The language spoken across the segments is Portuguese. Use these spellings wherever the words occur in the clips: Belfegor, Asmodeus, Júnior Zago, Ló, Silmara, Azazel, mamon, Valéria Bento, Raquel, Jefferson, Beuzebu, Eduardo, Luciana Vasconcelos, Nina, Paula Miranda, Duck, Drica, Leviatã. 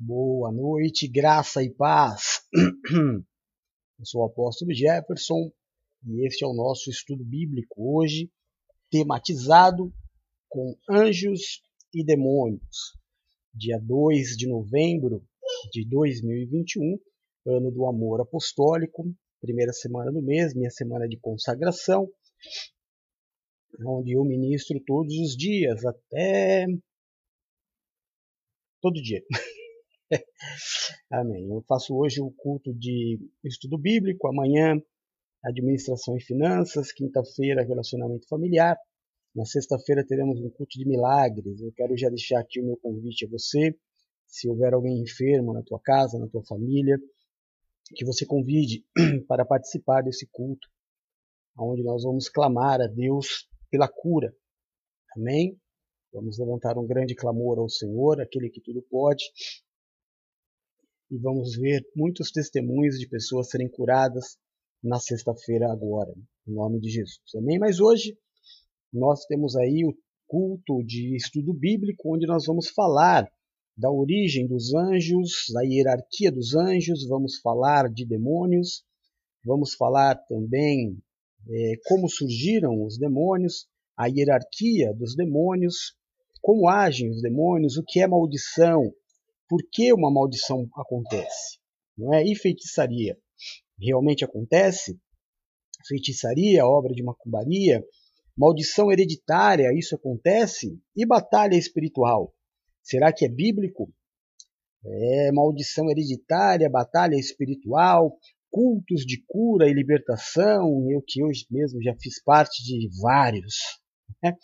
Boa noite, graça e paz. Eu sou o apóstolo Jefferson e este é o nosso estudo bíblico hoje, tematizado com anjos e demônios. Dia 2 de novembro de 2021, ano do amor apostólico, primeira semana do mês, minha semana de consagração, onde eu ministro todos os dias, até todo dia. Amém. Eu faço hoje o culto de estudo bíblico, amanhã administração e finanças, quinta-feira relacionamento familiar, na sexta-feira teremos um culto de milagres. Eu quero já deixar aqui o meu convite a você, se houver alguém enfermo na tua casa, na tua família, que você convide para participar desse culto, onde nós vamos clamar a Deus pela cura. Amém? Vamos levantar um grande clamor ao Senhor, aquele que tudo pode. E vamos ver muitos testemunhos de pessoas serem curadas na sexta-feira agora, em nome de Jesus. Amém? Mas hoje nós temos aí o culto de estudo bíblico, onde nós vamos falar da origem dos anjos, da hierarquia dos anjos, vamos falar de demônios, vamos falar também como surgiram os demônios, a hierarquia dos demônios, como agem os demônios, o que é maldição, por que uma maldição acontece? Não é? E feitiçaria? Realmente acontece? Feitiçaria, obra de macumbaria? Maldição hereditária, isso acontece? E batalha espiritual? Será que é bíblico? É maldição hereditária, batalha espiritual, cultos de cura e libertação, eu que hoje mesmo já fiz parte de vários, né?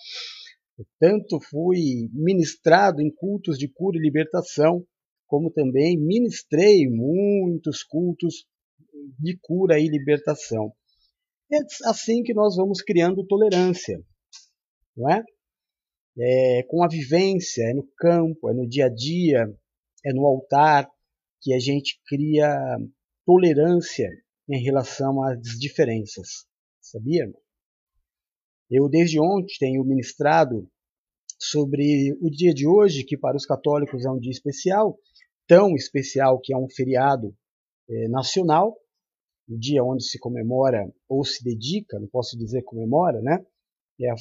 Tanto fui ministrado em cultos de cura e libertação, como também ministrei muitos cultos de cura e libertação. É assim que nós vamos criando tolerância, não é? É com a vivência, é no campo, é no dia a dia, é no altar que a gente cria tolerância em relação às diferenças, sabia? Eu desde ontem tenho ministrado sobre o dia de hoje, que para os católicos é um dia especial, tão especial que é um feriado nacional, o dia onde se comemora ou se dedica, não posso dizer comemora, né? É a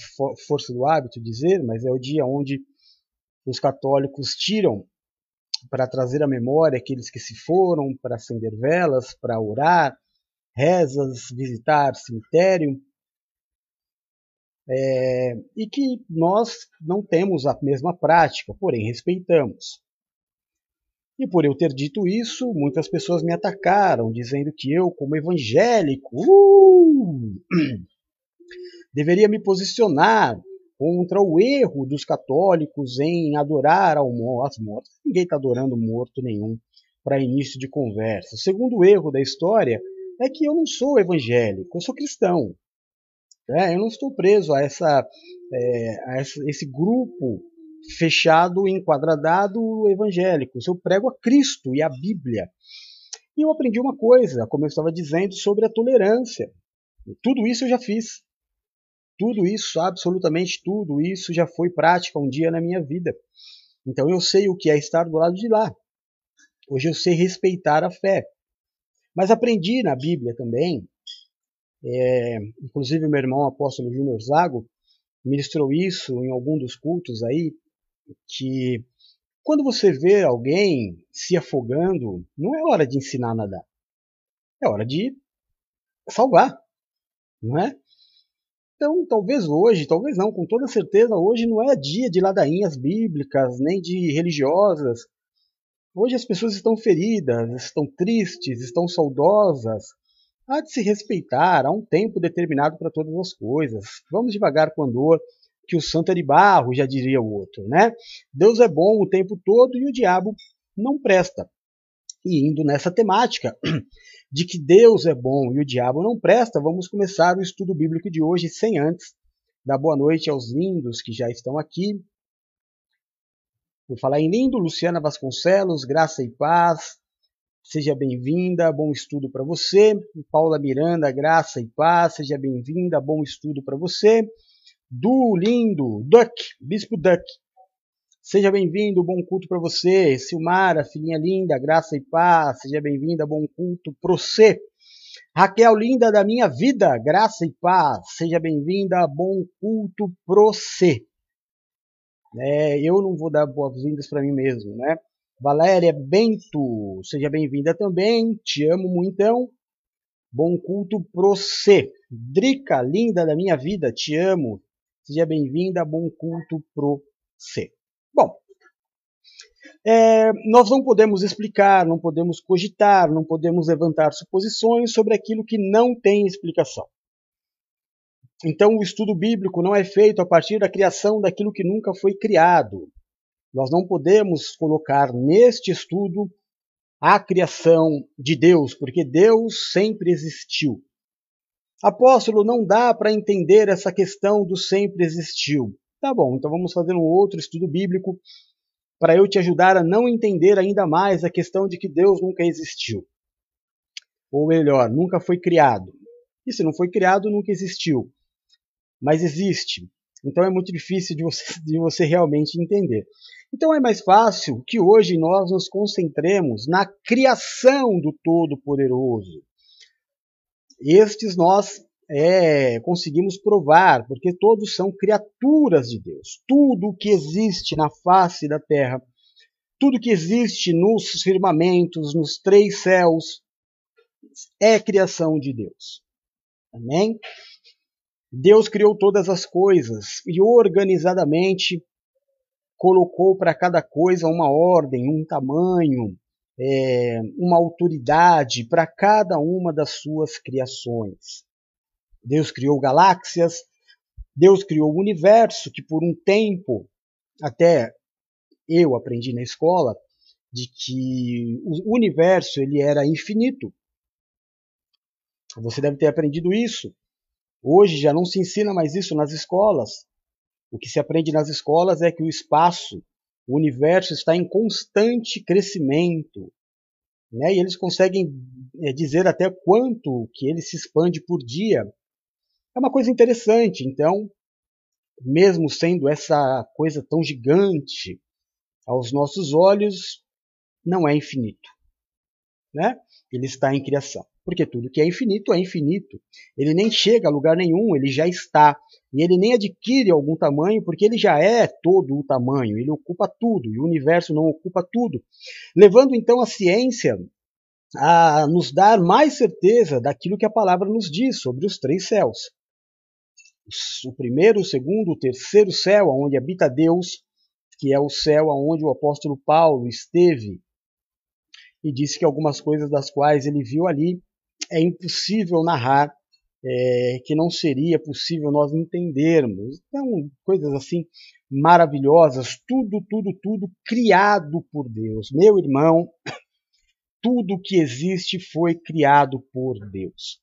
força do hábito dizer, mas é o dia onde os católicos tiram para trazer à memória aqueles que se foram, para acender velas, para orar, rezas, visitar cemitério. E que nós não temos a mesma prática, porém respeitamos. E por eu ter dito isso, muitas pessoas me atacaram, dizendo que eu, como evangélico, deveria me posicionar contra o erro dos católicos em adorar aos mortos. Ninguém está adorando morto nenhum para início de conversa. O segundo erro da história é que eu não sou evangélico, eu sou cristão. Eu não estou preso a esse grupo fechado, enquadradado evangélico. Eu prego a Cristo e a Bíblia. E eu aprendi uma coisa, como eu estava dizendo, sobre a tolerância. Tudo isso eu já fiz. Tudo isso, absolutamente tudo isso já foi prática um dia na minha vida. Então eu sei o que é estar do lado de lá. Hoje eu sei respeitar a fé. Mas aprendi na Bíblia também. Inclusive meu irmão apóstolo Júnior Zago ministrou isso em algum dos cultos aí, que quando você vê alguém se afogando, não é hora de ensinar a nadar, é hora de salvar, não é? Então talvez hoje, talvez não, com toda certeza hoje não é dia de ladainhas bíblicas, nem de religiosas. Hoje as pessoas estão feridas, estão tristes, estão saudosas. Há de se respeitar, há um tempo determinado para todas as coisas. Vamos devagar com a dor, que o santo é de barro, já diria o outro, né? Deus é bom o tempo todo e o diabo não presta. E indo nessa temática de que Deus é bom e o diabo não presta, vamos começar o estudo bíblico de hoje, sem antes dar boa noite aos lindos que já estão aqui. Vou falar em lindo, Luciana Vasconcelos, graça e paz. Seja bem-vinda, bom estudo para você. Paula Miranda, graça e paz. Seja bem-vinda, bom estudo para você. Du, lindo. Duck, Bispo Duck. Seja bem-vindo, bom culto para você. Silmara, filhinha linda, graça e paz. Seja bem-vinda, bom culto para você. Raquel, linda da minha vida, graça e paz. Seja bem-vinda, bom culto para você. Eu não vou dar boas-vindas para mim mesmo, né? Valéria Bento, seja bem-vinda também. Te amo muitão. Bom culto para você. Drica, linda da minha vida, te amo. Seja bem-vinda, bom culto para você. Bom, nós não podemos explicar, não podemos cogitar, não podemos levantar suposições sobre aquilo que não tem explicação. Então, o estudo bíblico não é feito a partir da criação daquilo que nunca foi criado. Nós não podemos colocar neste estudo a criação de Deus, porque Deus sempre existiu. Apóstolo, não dá para entender essa questão do sempre existiu. Tá bom, então vamos fazer um outro estudo bíblico para eu te ajudar a não entender ainda mais a questão de que Deus nunca existiu. Ou melhor, nunca foi criado. E se não foi criado, nunca existiu. Mas existe. Então é muito difícil de você realmente entender. Então é mais fácil que hoje nós nos concentremos na criação do Todo-Poderoso. Estes nós conseguimos provar, porque todos são criaturas de Deus. Tudo que existe na face da terra, tudo que existe nos firmamentos, nos três céus, é criação de Deus. Amém? Deus criou todas as coisas e organizadamente colocou para cada coisa uma ordem, um tamanho, uma autoridade para cada uma das suas criações. Deus criou galáxias, Deus criou o universo, que por um tempo, até eu aprendi na escola, de que o universo ele era infinito. Você deve ter aprendido isso. Hoje já não se ensina mais isso nas escolas. O que se aprende nas escolas é que o espaço, o universo está em constante crescimento. Né? E eles conseguem dizer até quanto que ele se expande por dia. É uma coisa interessante, então, mesmo sendo essa coisa tão gigante, aos nossos olhos, não é infinito. Né? Ele está em criação, porque tudo que é infinito é infinito. Ele nem chega a lugar nenhum, ele já está. E ele nem adquire algum tamanho, porque ele já é todo o tamanho, ele ocupa tudo, e o universo não ocupa tudo. Levando então a ciência a nos dar mais certeza daquilo que a palavra nos diz sobre os três céus. O primeiro, o segundo, o terceiro céu, onde habita Deus, que é o céu onde o apóstolo Paulo esteve e disse que algumas coisas das quais ele viu ali é impossível narrar, que não seria possível nós entendermos. Então, coisas assim maravilhosas, tudo criado por Deus. Meu irmão, tudo que existe foi criado por Deus.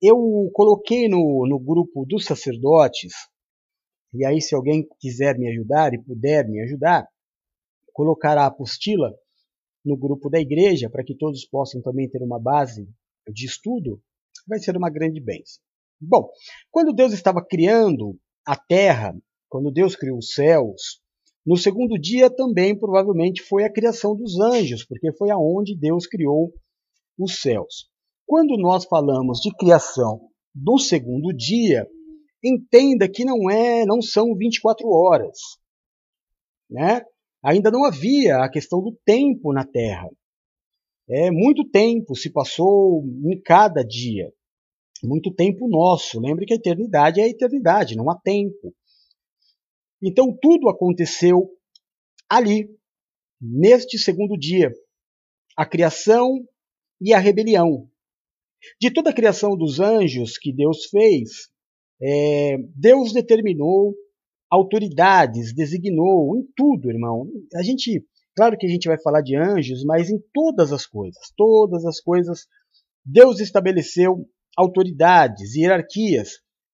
Eu coloquei no grupo dos sacerdotes, e aí se alguém quiser me ajudar e puder me ajudar, colocar a apostila no grupo da igreja, para que todos possam também ter uma base de estudo, vai ser uma grande bênção. Bom, quando Deus estava criando a terra, quando Deus criou os céus, no segundo dia também provavelmente foi a criação dos anjos, porque foi aonde Deus criou os céus. Quando nós falamos de criação do segundo dia, entenda que não são 24 horas, né? Ainda não havia a questão do tempo na Terra. Muito tempo se passou em cada dia. Muito tempo nosso. Lembre que a eternidade é a eternidade, não há tempo. Então tudo aconteceu ali, neste segundo dia. A criação e a rebelião. De toda a criação dos anjos que Deus fez, Deus determinou autoridades, designou em tudo, irmão. Claro que a gente vai falar de anjos, mas em todas as coisas, Deus estabeleceu autoridades, hierarquias,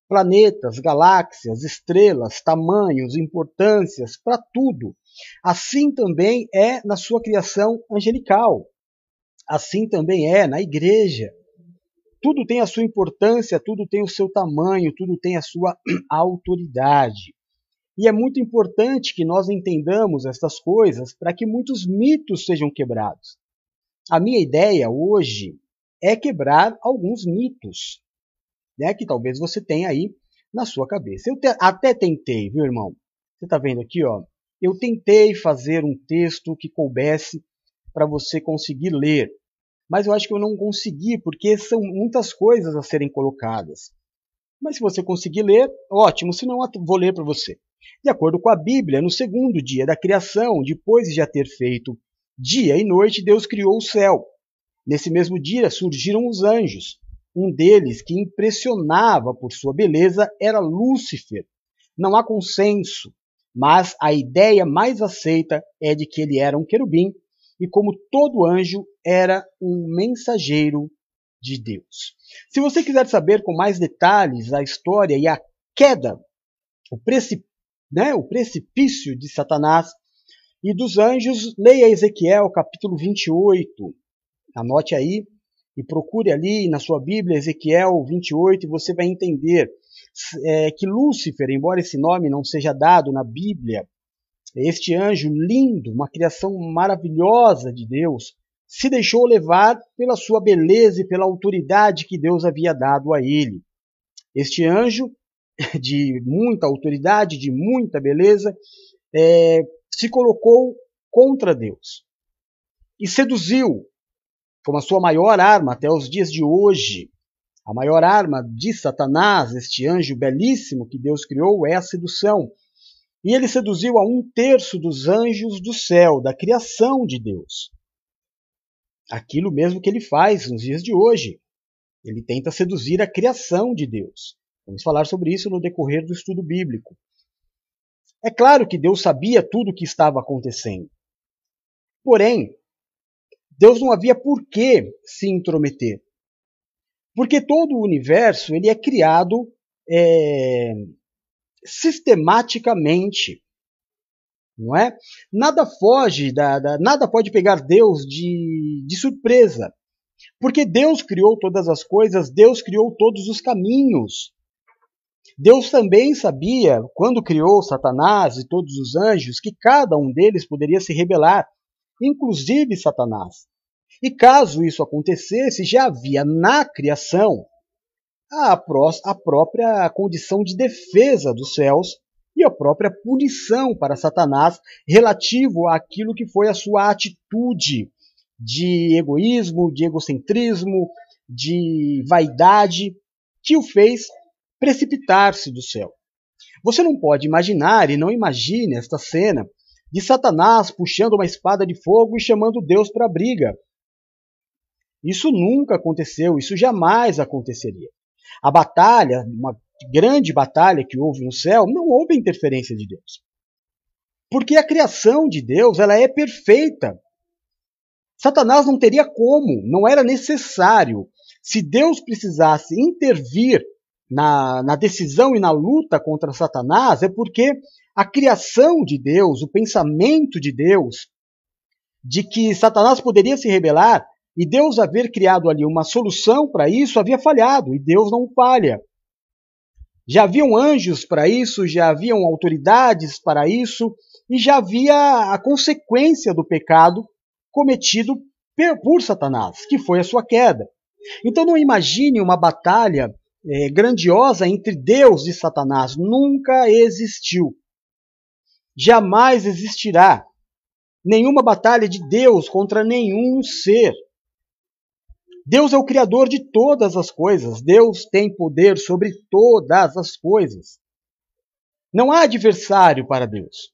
planetas, galáxias, estrelas, tamanhos, importâncias, para tudo. Assim também é na sua criação angelical. Assim também é na igreja. Tudo tem a sua importância, tudo tem o seu tamanho, tudo tem a sua autoridade. E é muito importante que nós entendamos estas coisas para que muitos mitos sejam quebrados. A minha ideia hoje é quebrar alguns mitos, né, que talvez você tenha aí na sua cabeça. Eu até tentei, viu, irmão? Você está vendo aqui, ó? Eu tentei fazer um texto que coubesse para você conseguir ler, mas eu acho que eu não consegui, porque são muitas coisas a serem colocadas. Mas se você conseguir ler, ótimo, senão eu vou ler para você. De acordo com a Bíblia, no segundo dia da criação, depois de já ter feito dia e noite, Deus criou o céu. Nesse mesmo dia surgiram os anjos. Um deles, que impressionava por sua beleza, era Lúcifer. Não há consenso, mas a ideia mais aceita é de que ele era um querubim e, como todo anjo, era um mensageiro de Deus. Se você quiser saber com mais detalhes a história e a queda, o precipício de Satanás e dos anjos, leia Ezequiel capítulo 28. Anote aí e procure ali na sua Bíblia Ezequiel 28 e você vai entender que Lúcifer, embora esse nome não seja dado na Bíblia, este anjo lindo, uma criação maravilhosa de Deus, se deixou levar pela sua beleza e pela autoridade que Deus havia dado a ele. Este anjo de muita autoridade, de muita beleza, se colocou contra Deus e seduziu como a sua maior arma até os dias de hoje. A maior arma de Satanás, este anjo belíssimo que Deus criou, é a sedução. E ele seduziu a 1/3 dos anjos do céu, da criação de Deus. Aquilo mesmo que ele faz nos dias de hoje. Ele tenta seduzir a criação de Deus. Vamos falar sobre isso no decorrer do estudo bíblico. É claro que Deus sabia tudo o que estava acontecendo. Porém, Deus não havia por que se intrometer. Porque todo o universo ele é criado sistematicamente. Não é? Nada foge, nada pode pegar Deus de surpresa. Porque Deus criou todas as coisas, Deus criou todos os caminhos. Deus também sabia, quando criou Satanás e todos os anjos, que cada um deles poderia se rebelar, inclusive Satanás. E caso isso acontecesse, já havia na criação a própria condição de defesa dos céus e a própria punição para Satanás relativo àquilo que foi a sua atitude de egoísmo, de egocentrismo, de vaidade, que o fez precipitar-se do céu. Você não pode imaginar, e não imagine esta cena, de Satanás puxando uma espada de fogo e chamando Deus para a briga. Isso nunca aconteceu, isso jamais aconteceria. A batalha, uma grande batalha que houve no céu, não houve interferência de Deus. Porque a criação de Deus, ela é perfeita. Satanás não teria como, não era necessário. Se Deus precisasse intervir na decisão e na luta contra Satanás, é porque a criação de Deus, o pensamento de Deus, de que Satanás poderia se rebelar, e Deus haver criado ali uma solução para isso, havia falhado, e Deus não falha. Já haviam anjos para isso, já haviam autoridades para isso, e já havia a consequência do pecado cometido por Satanás, que foi a sua queda. Então não imagine uma batalha grandiosa entre Deus e Satanás. Nunca existiu. Jamais existirá nenhuma batalha de Deus contra nenhum ser. Deus é o criador de todas as coisas. Deus tem poder sobre todas as coisas. Não há adversário para Deus.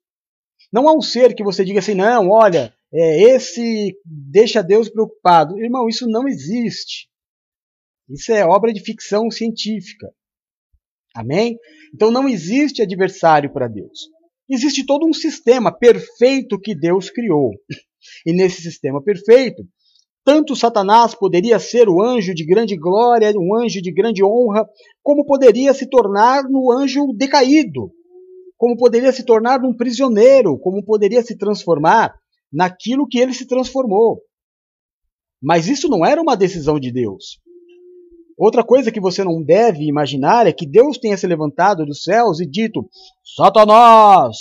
Não há um ser que você diga assim, não, olha, esse deixa Deus preocupado. Irmão, isso não existe. Isso é obra de ficção científica. Amém? Então não existe adversário para Deus. Existe todo um sistema perfeito que Deus criou. E nesse sistema perfeito, tanto Satanás poderia ser o anjo de grande glória, um anjo de grande honra, como poderia se tornar no anjo decaído, como poderia se tornar num prisioneiro, como poderia se transformar naquilo que ele se transformou. Mas isso não era uma decisão de Deus. Outra coisa que você não deve imaginar é que Deus tenha se levantado dos céus e dito: Satanás,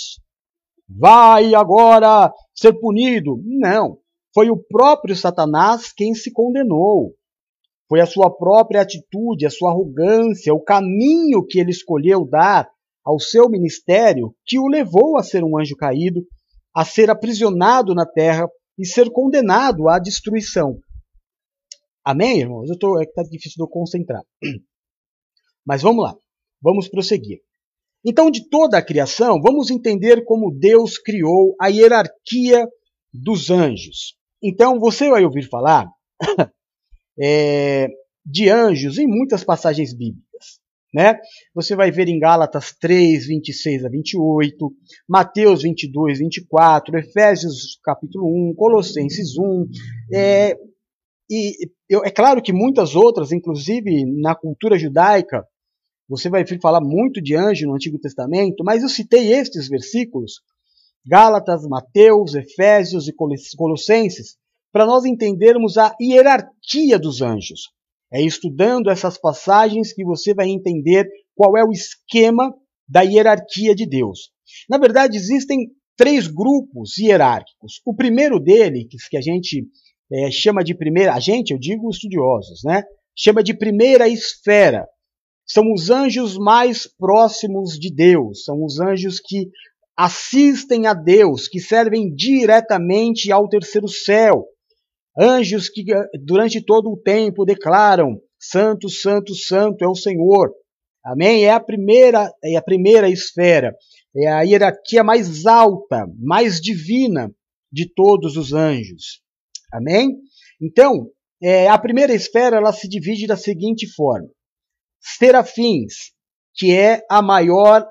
vai agora ser punido. Não, foi o próprio Satanás quem se condenou. Foi a sua própria atitude, a sua arrogância, o caminho que ele escolheu dar ao seu ministério que o levou a ser um anjo caído, a ser aprisionado na terra e ser condenado à destruição. Amém, irmãos? Está difícil de eu concentrar. Mas vamos lá, vamos prosseguir. Então, de toda a criação, vamos entender como Deus criou a hierarquia dos anjos. Então, você vai ouvir falar de anjos em muitas passagens bíblicas, né? Você vai ver em Gálatas 3, 26 a 28, Mateus 22, 24, Efésios capítulo 1, Colossenses 1. É claro que muitas outras, inclusive na cultura judaica, você vai falar muito de anjo no Antigo Testamento, mas eu citei estes versículos, Gálatas, Mateus, Efésios e Colossenses, para nós entendermos a hierarquia dos anjos. É estudando essas passagens que você vai entender qual é o esquema da hierarquia de Deus. Na verdade, existem três grupos hierárquicos. O primeiro dele, que a gente chama de primeira... A gente, eu digo estudiosos, né? Chama de primeira esfera. São os anjos mais próximos de Deus. São os anjos que assistem a Deus, que servem diretamente ao terceiro céu. Anjos que durante todo o tempo declaram: Santo, Santo, Santo é o Senhor. Amém? É a primeira esfera. É a hierarquia mais alta, mais divina de todos os anjos. Amém? Então, a primeira esfera ela se divide da seguinte forma. Serafins, que é a maior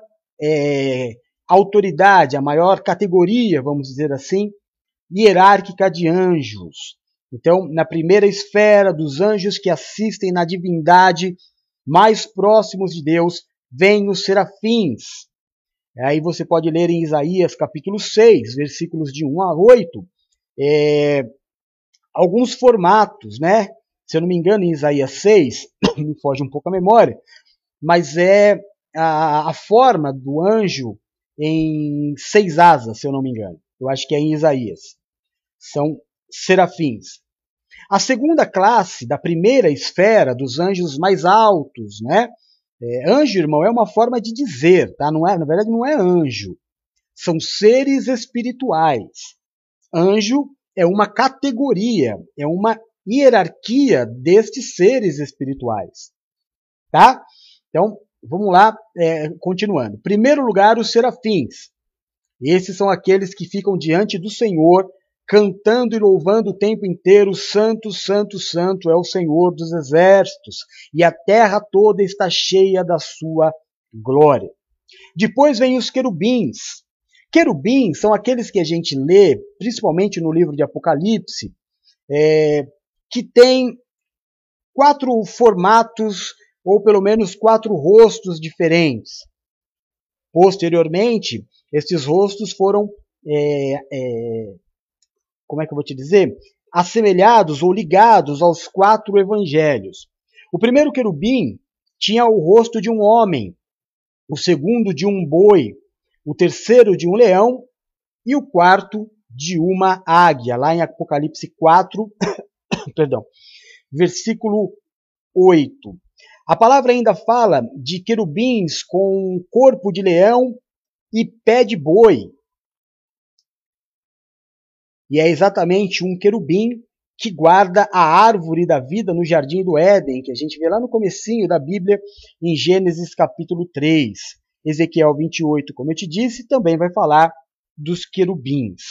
autoridade, a maior categoria, vamos dizer assim, hierárquica de anjos. Então, na primeira esfera dos anjos que assistem na divindade, mais próximos de Deus, vêm os serafins. Aí você pode ler em Isaías capítulo 6, versículos de 1 a 8, alguns formatos, né? Se eu não me engano, em Isaías 6, me foge um pouco a memória, mas é a forma do anjo em 6 asas, se eu não me engano. Eu acho que é em Isaías. São serafins. A segunda classe da primeira esfera dos anjos mais altos, né? Anjo, irmão, é uma forma de dizer, tá? Não é, na verdade, não é anjo. São seres espirituais. Anjo é uma categoria, é uma hierarquia destes seres espirituais. Tá? Então, vamos lá, continuando. Em primeiro lugar, os serafins. Esses são aqueles que ficam diante do Senhor, cantando e louvando o tempo inteiro: Santo, Santo, Santo é o Senhor dos Exércitos, e a terra toda está cheia da sua glória. Depois vem os querubins. Querubins são aqueles que a gente lê, principalmente no livro de Apocalipse, que tem 4 formatos, ou pelo menos 4 rostos diferentes. Posteriormente, esses rostos foram, como é que eu vou te dizer? Assemelhados ou ligados aos 4 evangelhos. O primeiro querubim tinha o rosto de um homem, o segundo de um boi, o terceiro de um leão e o quarto de uma águia. Lá em Apocalipse 4, perdão, versículo 8. A palavra ainda fala de querubins com corpo de leão e pé de boi. E é exatamente um querubim que guarda a árvore da vida no jardim do Éden, que a gente vê lá no comecinho da Bíblia, em Gênesis capítulo 3. Ezequiel 28, como eu te disse, também vai falar dos querubins.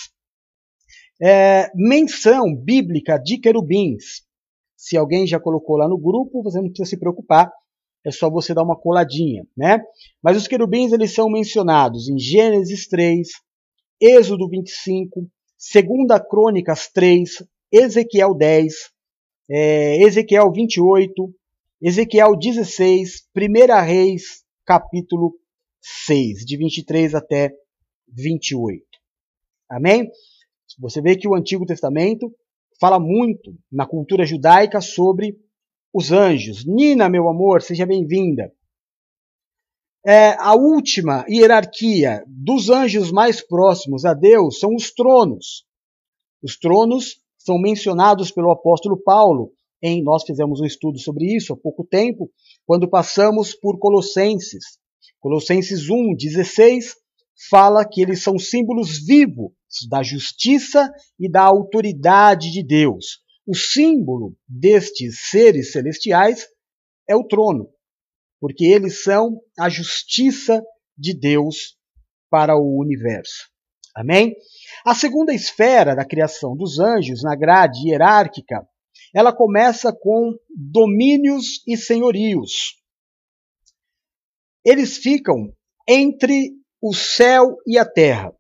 Menção bíblica de querubins. Se alguém já colocou lá no grupo, você não precisa se preocupar, é só você dar uma coladinha, né? Mas os querubins, eles são mencionados em Gênesis 3, Êxodo 25, 2 Crônicas 3, Ezequiel 10, Ezequiel 28, Ezequiel 16, 1 Reis, capítulo 6, de 23 até 28. Amém? Você vê que o Antigo Testamento fala muito na cultura judaica sobre os anjos. Nina, meu amor, seja bem-vinda. A última hierarquia dos anjos mais próximos a Deus são os tronos. Os tronos são mencionados pelo apóstolo Paulo. Nós fizemos um estudo sobre isso há pouco tempo, quando passamos por Colossenses. Colossenses 1:16 fala que eles são símbolos vivos da justiça e da autoridade de Deus. O símbolo destes seres celestiais é o trono, porque eles são a justiça de Deus para o universo. Amém? A segunda esfera da criação dos anjos, na grade hierárquica, ela começa com domínios e senhorios. Eles ficam entre o céu e a terra.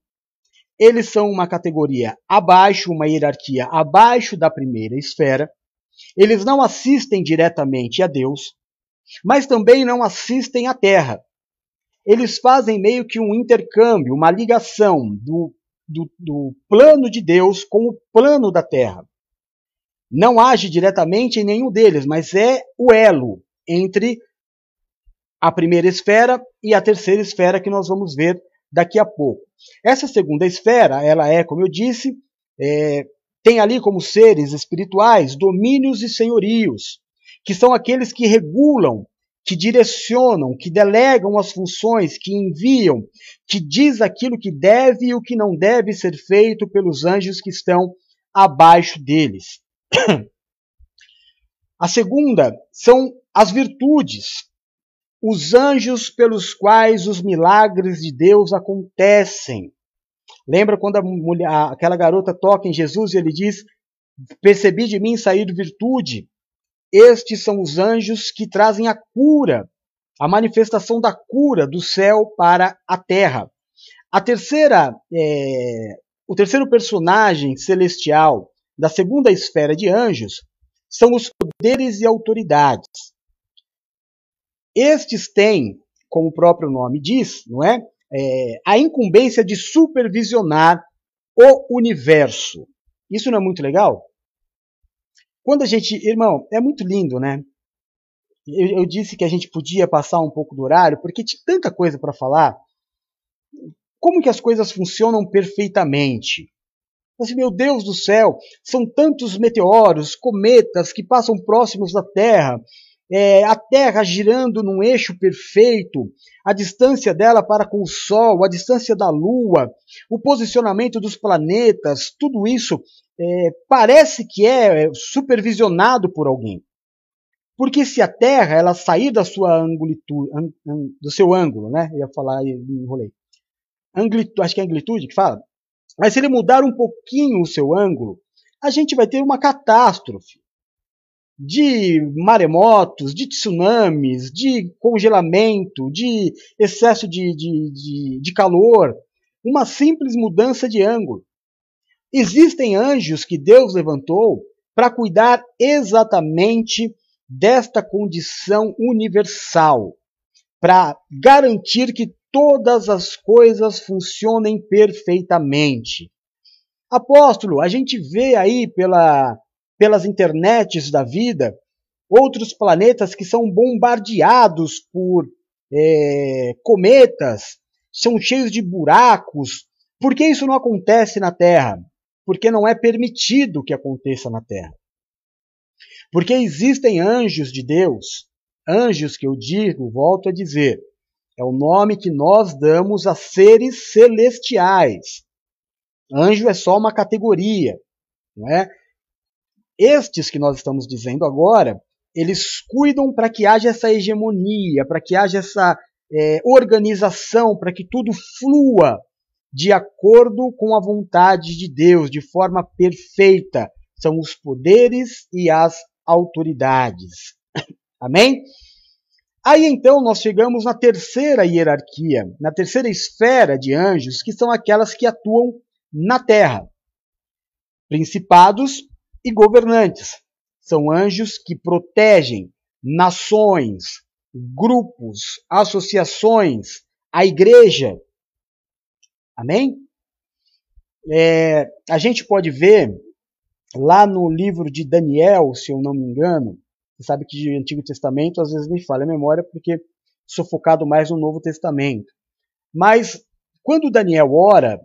Eles são uma categoria abaixo, uma hierarquia abaixo da primeira esfera. Eles não assistem diretamente a Deus, mas também não assistem à terra. Eles fazem meio que um intercâmbio, uma ligação do plano de Deus com o plano da terra. Não age diretamente em nenhum deles, mas é o elo entre a primeira esfera e a terceira esfera, que nós vamos ver daqui a pouco. Essa segunda esfera, ela é, como eu disse, tem ali como seres espirituais domínios e senhorios, que são aqueles que regulam, que direcionam, que delegam as funções, que enviam, que diz aquilo que deve e o que não deve ser feito pelos anjos que estão abaixo deles. A segunda são as virtudes, os anjos pelos quais os milagres de Deus acontecem. Lembra quando aquela garota toca em Jesus e ele diz: "Percebi de mim sair virtude"? Estes são os anjos que trazem a cura, a manifestação da cura do céu para a terra. O terceiro personagem celestial da segunda esfera de anjos são os poderes e autoridades. Estes têm, como o próprio nome diz, não é? A incumbência de supervisionar o universo. Isso não é muito legal? Quando a gente... Irmão, é muito lindo, né? Eu disse que a gente podia passar um pouco do horário, porque tinha tanta coisa para falar. Como que as coisas funcionam perfeitamente? Mas, meu Deus do céu, são tantos meteoros, cometas que passam próximos da Terra. A Terra girando num eixo perfeito, a distância dela para com o Sol, a distância da Lua, o posicionamento dos planetas, tudo isso parece que é supervisionado por alguém. Porque se a Terra ela sair da sua anglitude, do seu ângulo, né? Eu ia falar, enrolei. Acho que é anglitude que fala. Mas se ele mudar um pouquinho o seu ângulo, a gente vai ter uma catástrofe de maremotos, de tsunamis, de congelamento, de excesso de calor. Uma simples mudança de ângulo. Existem anjos que Deus levantou para cuidar exatamente desta condição universal, para garantir que todas as coisas funcionem perfeitamente. Apóstolo, a gente vê aí pelas internets da vida outros planetas que são bombardeados por cometas, são cheios de buracos. Por que isso não acontece na Terra? Porque não é permitido que aconteça na Terra. Porque existem anjos de Deus, anjos que eu digo, volto a dizer, é o nome que nós damos a seres celestiais. Anjo é só uma categoria, não é? Estes que nós estamos dizendo agora, eles cuidam para que haja essa hegemonia, para que haja essa organização, para que tudo flua de acordo com a vontade de Deus, de forma perfeita. São os poderes e as autoridades. Amém? Aí então nós chegamos na terceira hierarquia, na terceira esfera de anjos, que são aquelas que atuam na terra. Principados e governantes. São anjos que protegem nações, grupos, associações, a igreja. Amém? A gente pode ver lá no livro de Daniel, se eu não me engano, Você sabe que de Antigo Testamento às vezes nem falha a memória, porque sou focado mais no Novo Testamento. Mas quando Daniel ora,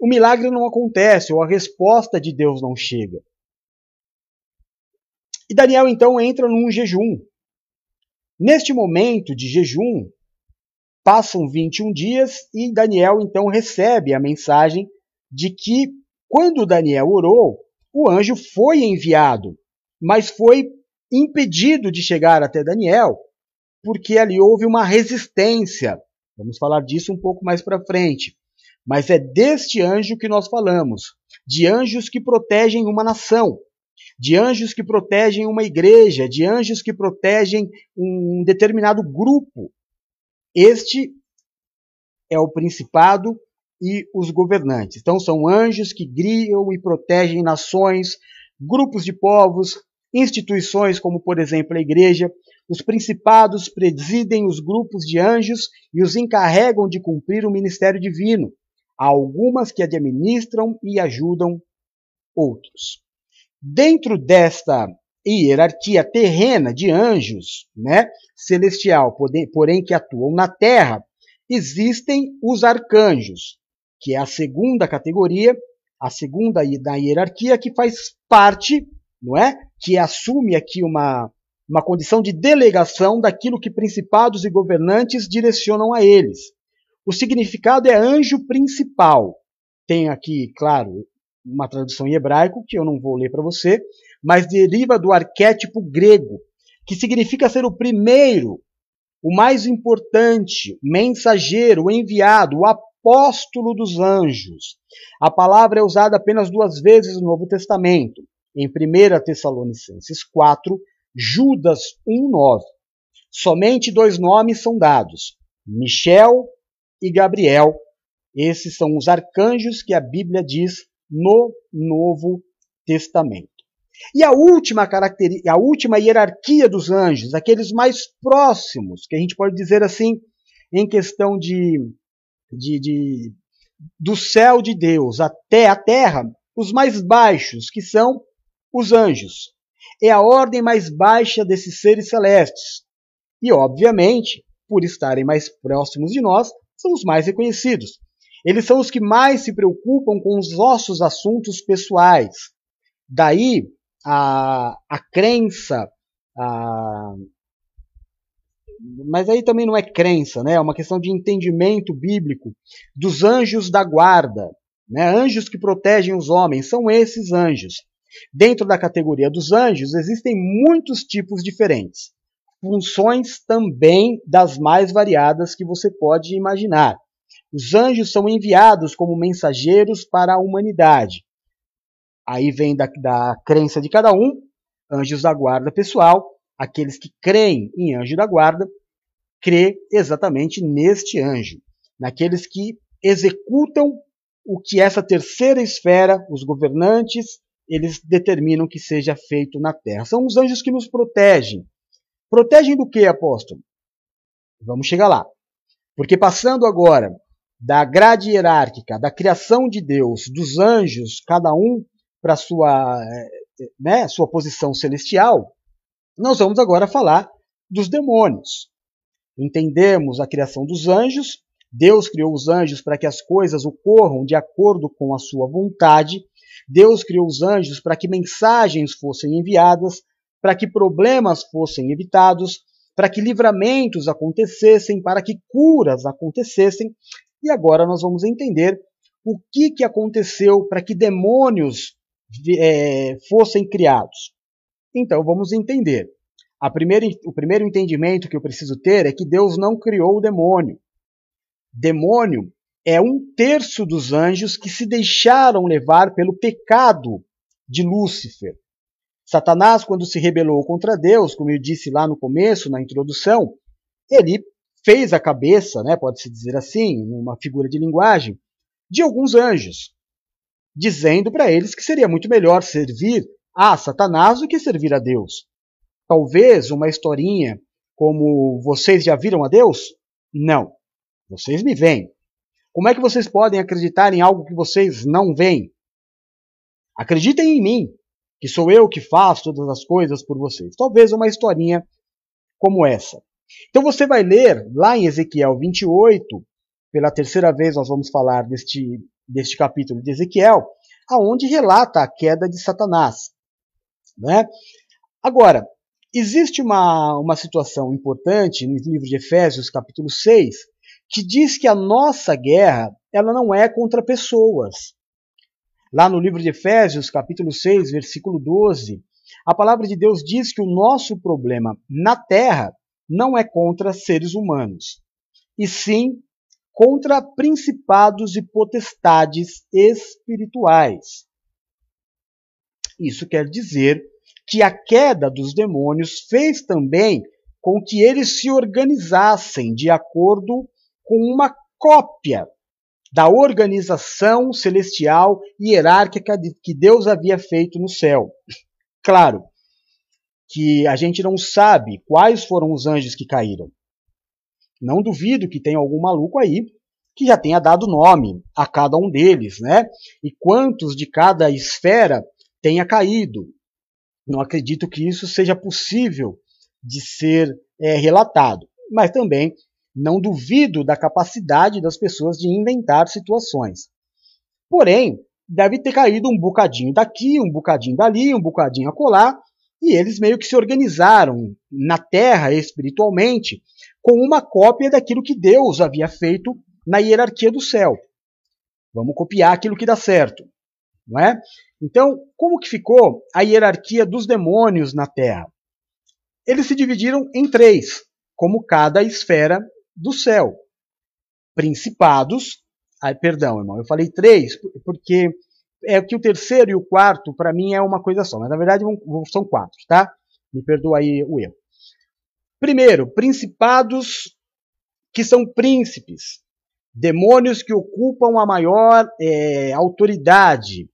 o milagre não acontece, ou a resposta de Deus não chega. E Daniel então entra num jejum. Neste momento de jejum, passam 21 dias e Daniel então recebe a mensagem de que, quando Daniel orou, o anjo foi enviado, mas foi impedido de chegar até Daniel, porque ali houve uma resistência. Vamos falar disso um pouco mais para frente. Mas é deste anjo que nós falamos, de anjos que protegem uma nação, de anjos que protegem uma igreja, de anjos que protegem um determinado grupo. Este é o principado e os governantes. Então são anjos que guiam e protegem nações, grupos de povos, instituições como, por exemplo, a igreja. Os principados presidem os grupos de anjos e os encarregam de cumprir o ministério divino. Há algumas que administram e ajudam outros. Dentro desta hierarquia terrena de anjos, né, celestial, porém que atuam na terra, existem os arcanjos, que é a segunda categoria, a segunda da hierarquia, que faz parte, não é, que assume aqui uma condição de delegação daquilo que principados e governantes direcionam a eles. O significado é anjo principal. Tem aqui, claro, uma tradução em hebraico, que eu não vou ler para você, mas deriva do arquétipo grego, que significa ser o primeiro, o mais importante, mensageiro, enviado, o apóstolo dos anjos. A palavra é usada apenas 2 vezes no Novo Testamento, em 1 Tessalonicenses 4, Judas 1:9. Somente 2 nomes são dados, Michel e Gabriel. Esses são os arcanjos que a Bíblia diz no Novo Testamento. E a última hierarquia dos anjos, aqueles mais próximos, que a gente pode dizer assim, em questão do céu de Deus até a terra, os mais baixos, que são os anjos. É a ordem mais baixa desses seres celestes. E, obviamente, por estarem mais próximos de nós, são os mais reconhecidos. Eles são os que mais se preocupam com os nossos assuntos pessoais. Daí a crença, mas aí também não é crença, né? É uma questão de entendimento bíblico dos anjos da guarda, né? Anjos que protegem os homens, são esses anjos. Dentro da categoria dos anjos existem muitos tipos diferentes, funções também das mais variadas que você pode imaginar. Os anjos são enviados como mensageiros para a humanidade. Aí vem da crença de cada um, anjos da guarda pessoal, aqueles que creem em anjo da guarda, crê exatamente neste anjo, naqueles que executam o que essa terceira esfera, os governantes, eles determinam que seja feito na terra. São os anjos que nos protegem. Protegem do que, apóstolo? Vamos chegar lá. Porque passando agora da grade hierárquica, da criação de Deus, dos anjos, cada um para sua posição celestial, nós vamos agora falar dos demônios. Entendemos a criação dos anjos. Deus criou os anjos para que as coisas ocorram de acordo com a sua vontade. Deus criou os anjos para que mensagens fossem enviadas, para que problemas fossem evitados, para que livramentos acontecessem, para que curas acontecessem. E agora nós vamos entender o que aconteceu para que demônios fossem criados. Então vamos entender. O primeiro entendimento que eu preciso ter é que Deus não criou o demônio. Demônio é 1/3 dos anjos que se deixaram levar pelo pecado de Lúcifer. Satanás, quando se rebelou contra Deus, como eu disse lá no começo, na introdução, ele fez a cabeça, né, pode-se dizer assim, uma figura de linguagem, de alguns anjos, dizendo para eles que seria muito melhor servir a Satanás do que servir a Deus. Talvez uma historinha como "Vocês já viram a Deus? Não. Vocês me veem. Como é que vocês podem acreditar em algo que vocês não veem? Acreditem em mim, que sou eu que faço todas as coisas por vocês. Talvez uma historinha como essa. Então você vai ler lá em Ezequiel 28, pela terceira vez nós vamos falar deste capítulo de Ezequiel, aonde relata a queda de Satanás, né? Agora, existe uma situação importante no livro de Efésios, capítulo 6, que diz que a nossa guerra ela não é contra pessoas. Lá no livro de Efésios, capítulo 6, versículo 12, a palavra de Deus diz que o nosso problema na terra não é contra seres humanos, e sim contra principados e potestades espirituais. Isso quer dizer que a queda dos demônios fez também com que eles se organizassem de acordo com uma cópia da organização celestial e hierárquica que Deus havia feito no céu. Claro que a gente não sabe quais foram os anjos que caíram. Não duvido que tenha algum maluco aí que já tenha dado nome a cada um deles, né? E quantos de cada esfera tenha caído. Não acredito que isso seja possível de ser relatado. Mas também não duvido da capacidade das pessoas de inventar situações. Porém, deve ter caído um bocadinho daqui, um bocadinho dali, um bocadinho acolá, e eles meio que se organizaram na terra espiritualmente com uma cópia daquilo que Deus havia feito na hierarquia do céu. Vamos copiar aquilo que dá certo, não é? Então, como que ficou a hierarquia dos demônios na Terra? Eles se dividiram em três, como cada esfera do céu. Principados, perdão, irmão, eu falei três, porque é que o terceiro e o quarto, para mim, é uma coisa só, mas na verdade são quatro, tá? Me perdoa aí o erro. Primeiro, principados que são príncipes, demônios que ocupam a maior autoridade.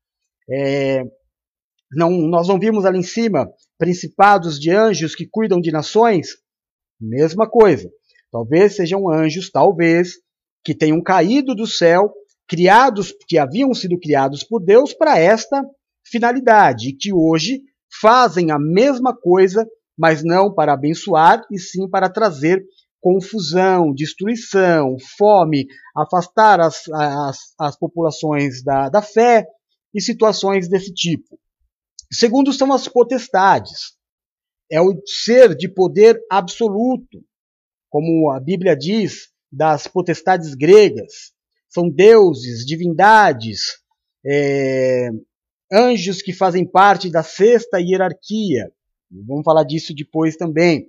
Nós não vimos ali em cima principados de anjos que cuidam de nações? Mesma coisa. Talvez sejam anjos, talvez, que tenham caído do céu, criados, que haviam sido criados por Deus para esta finalidade, e que hoje fazem a mesma coisa, mas não para abençoar, e sim para trazer confusão, destruição, fome, afastar as populações da fé e situações desse tipo. Segundo, são as potestades. É o ser de poder absoluto, como a Bíblia diz, das potestades gregas. São deuses, divindades, anjos que fazem parte da sexta hierarquia. Vamos falar disso depois também.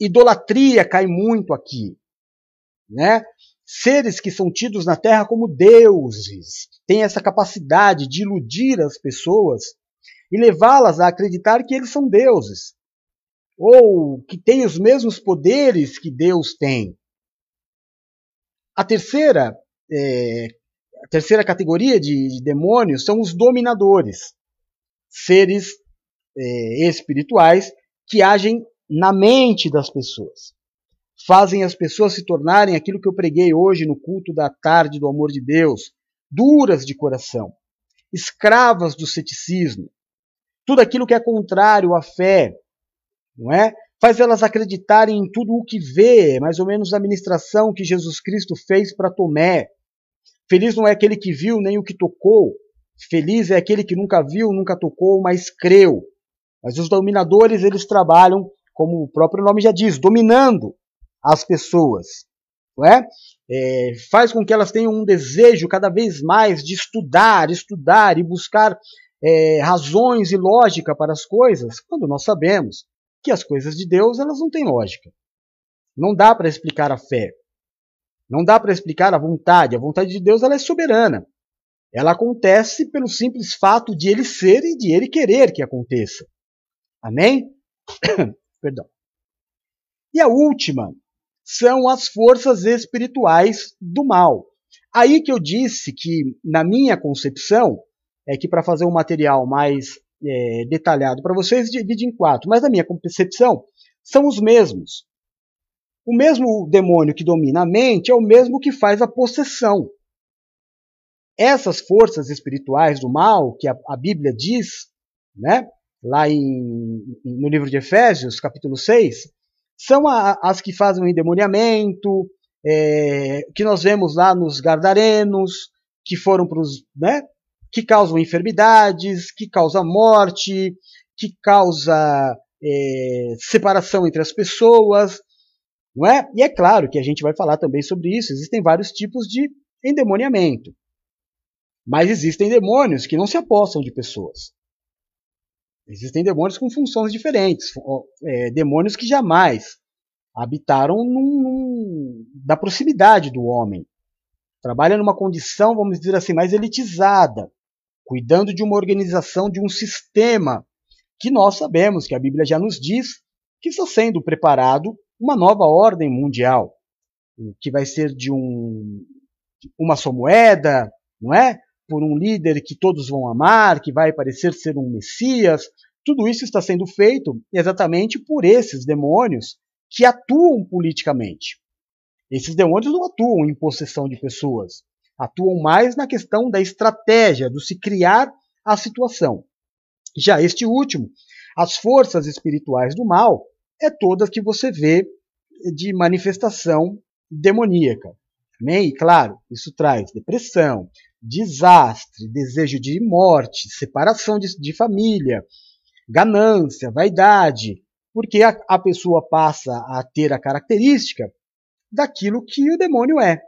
Idolatria cai muito aqui, né? Seres que são tidos na Terra como deuses, têm essa capacidade de iludir as pessoas e levá-las a acreditar que eles são deuses, ou que têm os mesmos poderes que Deus tem. A terceira categoria de demônios são os dominadores. Seres espirituais que agem na mente das pessoas. Fazem as pessoas se tornarem aquilo que eu preguei hoje no culto da tarde do amor de Deus. Duras de coração. Escravas do ceticismo. Tudo aquilo que é contrário à fé. Não é? Faz elas acreditarem em tudo o que vê. Mais ou menos a ministração que Jesus Cristo fez para Tomé. Feliz não é aquele que viu nem o que tocou. Feliz é aquele que nunca viu, nunca tocou, mas creu. Mas os dominadores, eles trabalham, como o próprio nome já diz, dominando as pessoas. Não é? Faz com que elas tenham um desejo cada vez mais de estudar e buscar razões e lógica para as coisas, quando nós sabemos que as coisas de Deus elas não têm lógica. Não dá para explicar a fé. Não dá para explicar a vontade. A vontade de Deus ela é soberana. Ela acontece pelo simples fato de ele ser e de ele querer que aconteça. Amém? Perdão. E a última são as forças espirituais do mal. Aí que eu disse que, na minha concepção, é que para fazer um material mais detalhado para vocês, divide em quatro. Mas na minha concepção, são os mesmos. O mesmo demônio que domina a mente é o mesmo que faz a possessão. essas forças espirituais do mal, que a Bíblia diz, né, lá no livro de Efésios, capítulo 6, são as que fazem o endemoniamento, que nós vemos lá nos Gardarenos, que foram para os, né, que causam enfermidades, que causam morte, que causa separação entre as pessoas, não é? E é claro que a gente vai falar também sobre isso, existem vários tipos de endemoniamento. Mas existem demônios que não se apossam de pessoas. Existem demônios com funções diferentes, demônios que jamais habitaram da proximidade do homem. Trabalha numa condição, vamos dizer assim, mais elitizada, cuidando de uma organização, de um sistema que nós sabemos, que a Bíblia já nos diz, que está sendo preparado uma nova ordem mundial, que vai ser de uma só moeda, não é? Por um líder que todos vão amar, que vai parecer ser um Messias. Tudo isso está sendo feito exatamente por esses demônios que atuam politicamente. Esses demônios não atuam em possessão de pessoas, atuam mais na questão da estratégia, do se criar a situação. Já este último, as forças espirituais do mal, é todas que você vê de manifestação demoníaca. Amém? E claro, isso traz depressão, desastre, desejo de morte, separação de família, ganância, vaidade, porque a pessoa passa a ter a característica daquilo que o demônio é,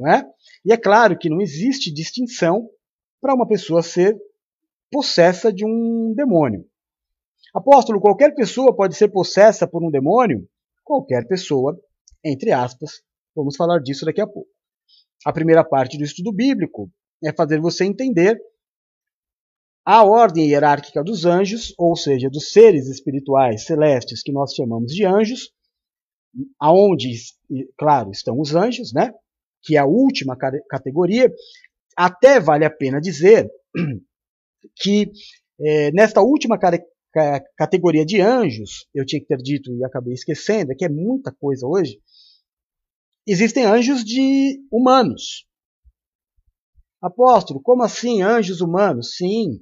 não é? E é claro que não existe distinção para uma pessoa ser possessa de um demônio. Apóstolo, qualquer pessoa pode ser possessa por um demônio? Qualquer pessoa, entre aspas, vamos falar disso daqui a pouco. A primeira parte do estudo bíblico é fazer você entender a ordem hierárquica dos anjos, ou seja, dos seres espirituais celestes que nós chamamos de anjos, aonde, claro, estão os anjos, né? Que é a última categoria. Até vale a pena dizer que nesta última categoria de anjos, eu tinha que ter dito e acabei esquecendo, é que é muita coisa hoje, existem anjos de humanos. Apóstolo, como assim anjos humanos? Sim,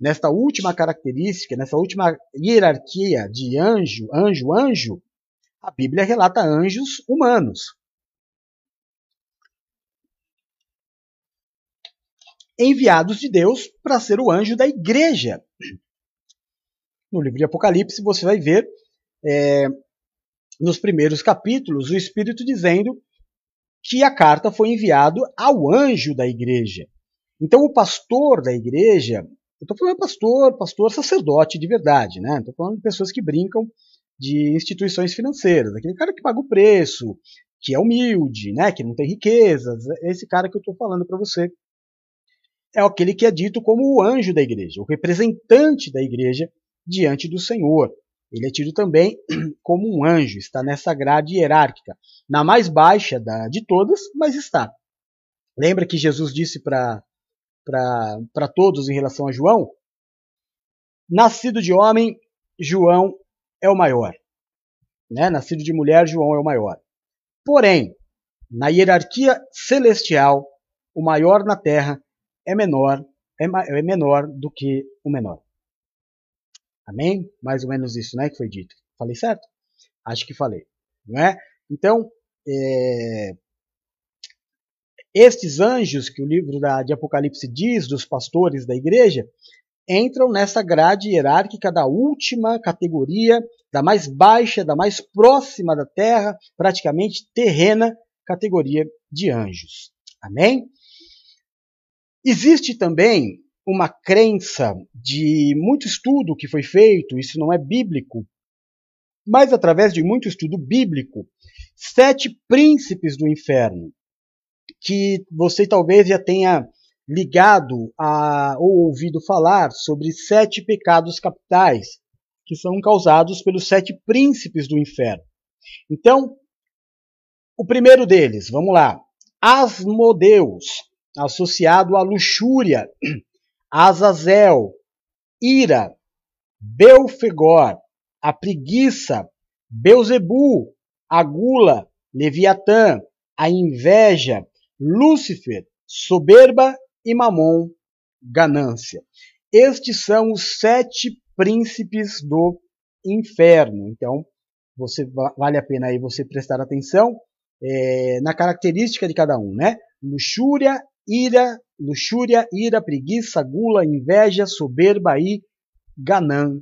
nesta última característica, nessa última hierarquia de anjo, a Bíblia relata anjos humanos. Enviados de Deus para ser o anjo da igreja. No livro de Apocalipse você vai ver, nos primeiros capítulos, o Espírito dizendo que a carta foi enviada ao anjo da igreja. Então o pastor da igreja, eu estou falando pastor sacerdote de verdade, né? Estou falando de pessoas que brincam de instituições financeiras, aquele cara que paga o preço, que é humilde, né, que não tem riquezas, esse cara que eu estou falando para você, é aquele que é dito como o anjo da igreja, o representante da igreja diante do Senhor. Ele é tido também como um anjo, está nessa grade hierárquica, na mais baixa de todas, mas está. Lembra que Jesus disse para todos em relação a João? Nascido de homem, João é o maior, né? Nascido de mulher, João é o maior. Porém, na hierarquia celestial, o maior na terra é menor do que o menor. Amém? Mais ou menos isso, né, que foi dito. Falei certo? Acho que falei, não é? Então, estes anjos que o livro de Apocalipse diz, dos pastores da igreja, entram nessa grade hierárquica da última categoria, da mais baixa, da mais próxima da terra, praticamente terrena, categoria de anjos. Amém? Existe também uma crença de muito estudo que foi feito, isso não é bíblico, mas através de muito estudo bíblico, 7 príncipes do inferno, que você talvez já tenha ligado ou ouvido falar sobre 7 pecados capitais que são causados pelos 7 príncipes do inferno. Então, o primeiro deles, vamos lá, Asmodeus, associado à luxúria, Azazel, ira, Belfegor, a preguiça, Beuzebu, a gula, Leviatã, a inveja, Lúcifer, soberba e mamon, ganância. Estes são os 7 príncipes do inferno. Então, vale a pena aí você prestar atenção na característica de cada um, né? Luxúria, ira, preguiça, gula, inveja, soberba e ganância.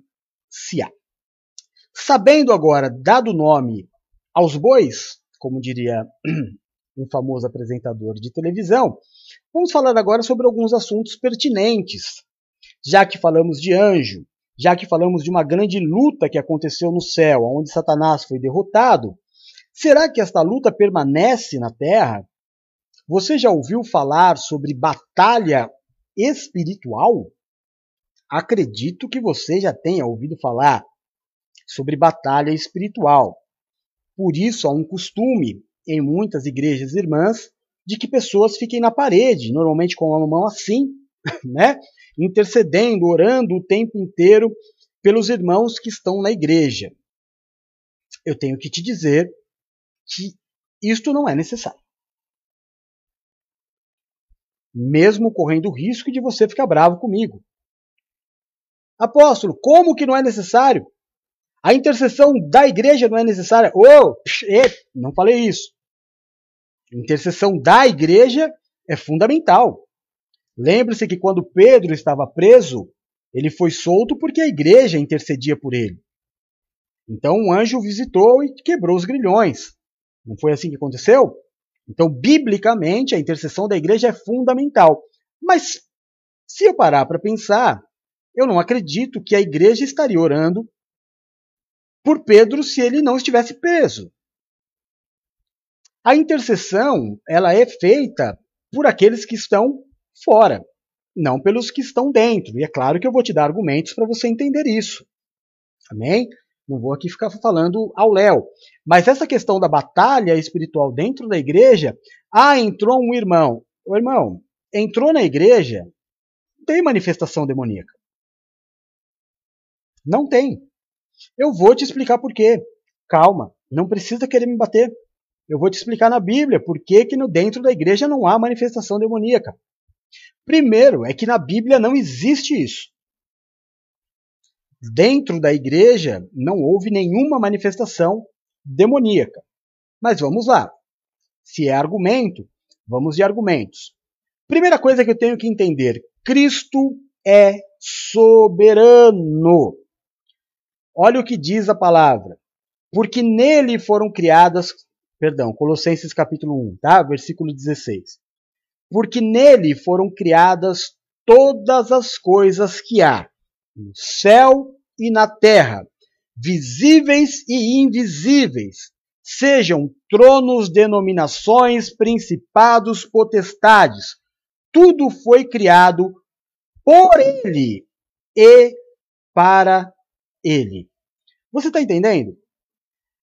Sabendo agora, dado nome aos bois, como diria um famoso apresentador de televisão, vamos falar agora sobre alguns assuntos pertinentes. Já que falamos de anjo, já que falamos de uma grande luta que aconteceu no céu, onde Satanás foi derrotado, será que esta luta permanece na Terra? Você já ouviu falar sobre batalha espiritual? Acredito que você já tenha ouvido falar sobre batalha espiritual. Por isso, há um costume em muitas igrejas irmãs de que pessoas fiquem na parede, normalmente com a mão assim, né? Intercedendo, orando o tempo inteiro pelos irmãos que estão na igreja. Eu tenho que te dizer que isto não é necessário. Mesmo correndo o risco de você ficar bravo comigo. Apóstolo, como que não é necessário? A intercessão da igreja não é necessária? Não falei isso. A intercessão da igreja é fundamental. Lembre-se que quando Pedro estava preso, ele foi solto porque a igreja intercedia por ele. Então um anjo visitou e quebrou os grilhões. Não foi assim que aconteceu? Então, biblicamente, a intercessão da igreja é fundamental. Mas, se eu parar para pensar, eu não acredito que a igreja estaria orando por Pedro se ele não estivesse preso. A intercessão, ela é feita por aqueles que estão fora, não pelos que estão dentro. E é claro que eu vou te dar argumentos para você entender isso. Amém? Não vou aqui ficar falando ao léu. Mas essa questão da batalha espiritual dentro da igreja, entrou um irmão. O irmão entrou na igreja, não tem manifestação demoníaca. Não tem. Eu vou te explicar por quê. Calma, não precisa querer me bater. Eu vou te explicar na Bíblia por que dentro da igreja não há manifestação demoníaca. Primeiro, é que na Bíblia não existe isso. Dentro da igreja não houve nenhuma manifestação demoníaca. Mas vamos lá. Se é argumento, vamos de argumentos. Primeira coisa que eu tenho que entender: Cristo é soberano. Olha o que diz a palavra. Porque nele foram criadas... Perdão, Colossenses capítulo 1, tá? Versículo 16. Porque nele foram criadas todas as coisas que há no céu e na terra, visíveis e invisíveis, sejam tronos, denominações, principados, potestades. Tudo foi criado por ele e para ele. Você está entendendo?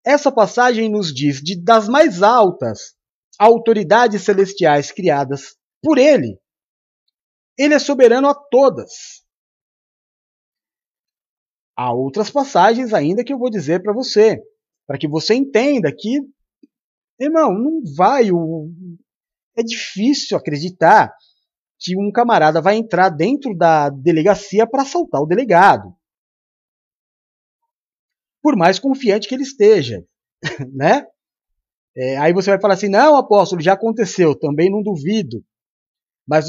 Essa passagem nos diz das mais altas autoridades celestiais criadas por ele. Ele é soberano a todas. Há outras passagens ainda que eu vou dizer para você, para que você entenda que, irmão, não vai... É difícil acreditar que um camarada vai entrar dentro da delegacia para assaltar o delegado. Por mais confiante que ele esteja, né? Aí você vai falar assim, não, apóstolo, já aconteceu, também não duvido. Mas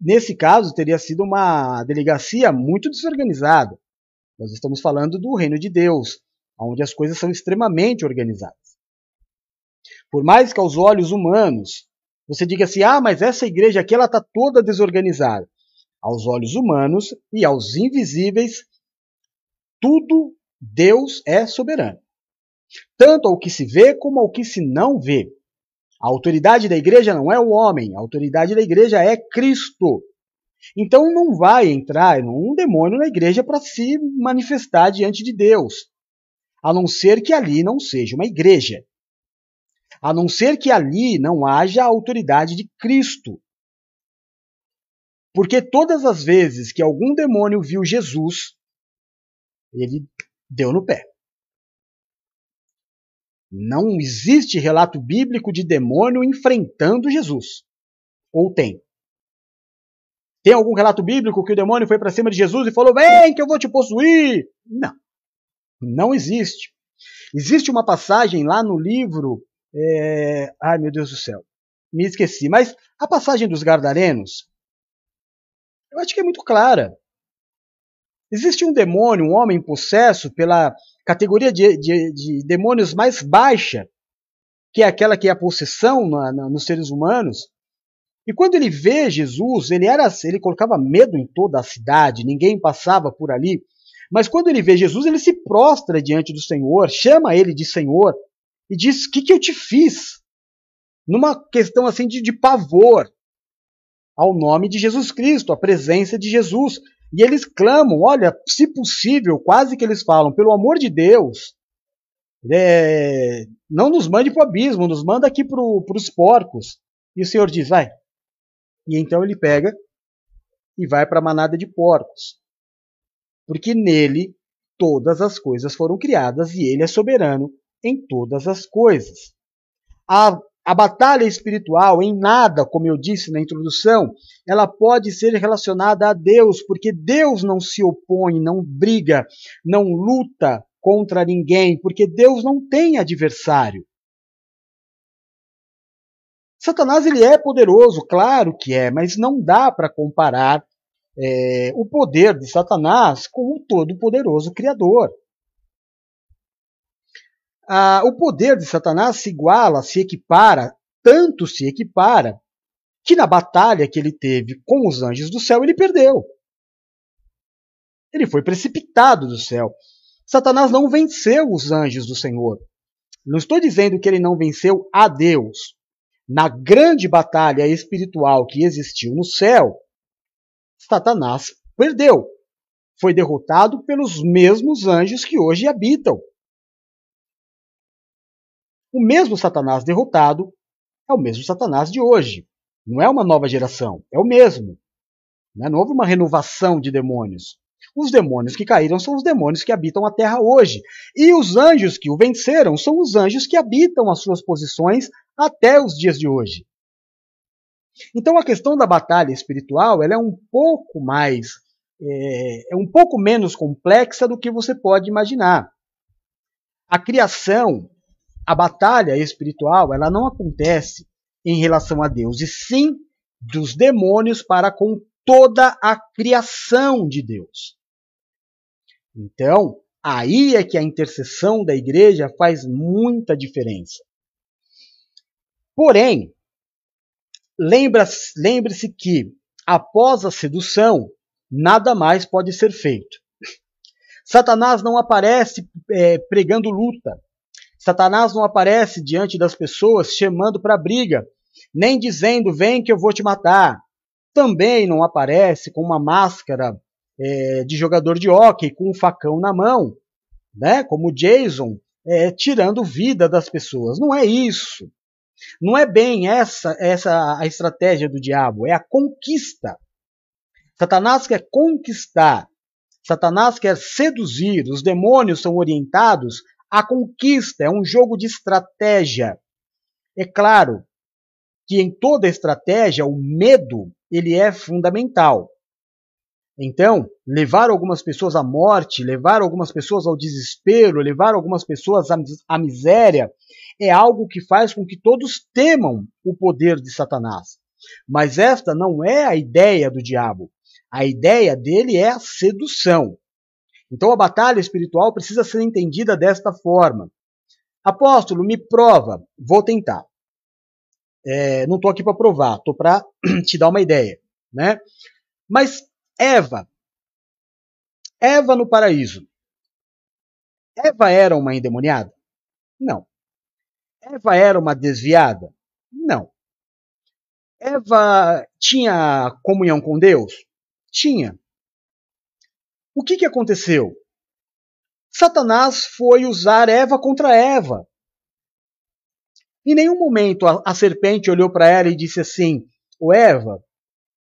nesse caso, teria sido uma delegacia muito desorganizada. Nós estamos falando do reino de Deus, onde as coisas são extremamente organizadas. Por mais que aos olhos humanos você diga assim, mas essa igreja aqui ela está toda desorganizada. Aos olhos humanos e aos invisíveis, tudo Deus é soberano. Tanto ao que se vê como ao que se não vê. A autoridade da igreja não é o homem, a autoridade da igreja é Cristo. Então não vai entrar um demônio na igreja para se manifestar diante de Deus. A não ser que ali não seja uma igreja. A não ser que ali não haja a autoridade de Cristo. Porque todas as vezes que algum demônio viu Jesus, ele deu no pé. Não existe relato bíblico de demônio enfrentando Jesus. Ou tem? Tem algum relato bíblico que o demônio foi para cima de Jesus e falou, vem que eu vou te possuir? Não, não existe. Existe uma passagem lá no livro, ai meu Deus do céu, me esqueci, mas a passagem dos Gardarenos, eu acho que é muito clara. Existe um demônio, um homem possesso pela categoria de demônios mais baixa, que é aquela que é a possessão nos seres humanos. E quando ele vê Jesus, ele colocava medo em toda a cidade, ninguém passava por ali. Mas quando ele vê Jesus, ele se prostra diante do Senhor, chama ele de Senhor e diz, o que, que eu te fiz? Numa questão assim de pavor ao nome de Jesus Cristo, à presença de Jesus. E eles clamam, olha, se possível, quase que eles falam, pelo amor de Deus, não nos mande para o abismo, nos manda aqui para os porcos. E o Senhor diz, vai. E então ele pega e vai para a manada de porcos. Porque nele todas as coisas foram criadas e ele é soberano em todas as coisas. A batalha espiritual, em nada, como eu disse na introdução, ela pode ser relacionada a Deus, porque Deus não se opõe, não briga, não luta contra ninguém, porque Deus não tem adversário. Satanás, ele é poderoso, claro que é, mas não dá para comparar o poder de Satanás com o todo-poderoso Criador. O poder de Satanás se iguala, se equipara, tanto se equipara, que na batalha que ele teve com os anjos do céu, ele perdeu. Ele foi precipitado do céu. Satanás não venceu os anjos do Senhor. Não estou dizendo que ele não venceu a Deus. Na grande batalha espiritual que existiu no céu, Satanás perdeu. Foi derrotado pelos mesmos anjos que hoje habitam. O mesmo Satanás derrotado é o mesmo Satanás de hoje. Não é uma nova geração, é o mesmo. Não houve uma renovação de demônios. Os demônios que caíram são os demônios que habitam a terra hoje. E os anjos que o venceram são os anjos que habitam as suas posições até os dias de hoje. Então a questão da batalha espiritual ela é um pouco menos complexa do que você pode imaginar. A criação... A batalha espiritual ela não acontece em relação a Deus, e sim dos demônios para com toda a criação de Deus. Então, aí é que a intercessão da igreja faz muita diferença. Porém, lembre-se que, após a sedução, nada mais pode ser feito. Satanás não aparece pregando luta. Satanás não aparece diante das pessoas chamando para briga, nem dizendo, vem que eu vou te matar. Também não aparece com uma máscara de jogador de hóquei, com um facão na mão, né? Como Jason, tirando vida das pessoas. Não é isso. Não é bem essa a estratégia do diabo, é a conquista. Satanás quer conquistar, Satanás quer seduzir, os demônios são orientados a conquista, é um jogo de estratégia. É claro que em toda estratégia o medo ele é fundamental. Então, levar algumas pessoas à morte, levar algumas pessoas ao desespero, levar algumas pessoas à miséria, é algo que faz com que todos temam o poder de Satanás. Mas esta não é a ideia do diabo. A ideia dele é a sedução. Então a batalha espiritual precisa ser entendida desta forma. Apóstolo, me prova. Vou tentar. Não estou aqui para provar, estou para te dar uma ideia, né? Mas Eva no paraíso. Eva era uma endemoniada? Não. Eva era uma desviada? Não. Eva tinha comunhão com Deus? Tinha. O que aconteceu? Satanás foi usar Eva contra Eva. Em nenhum momento a serpente olhou para ela e disse assim, ô Eva,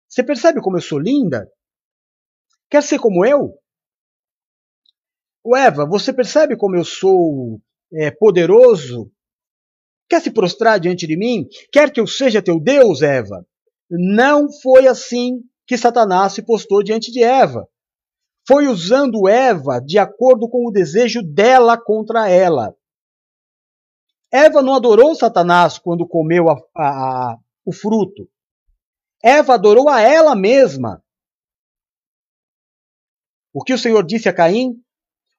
você percebe como eu sou linda? Quer ser como eu? Ô Eva, você percebe como eu sou poderoso? Quer se prostrar diante de mim? Quer que eu seja teu Deus, Eva? Não foi assim que Satanás se postou diante de Eva. Foi usando Eva de acordo com o desejo dela contra ela. Eva não adorou Satanás quando comeu o fruto. Eva adorou a ela mesma. O que o Senhor disse a Caim?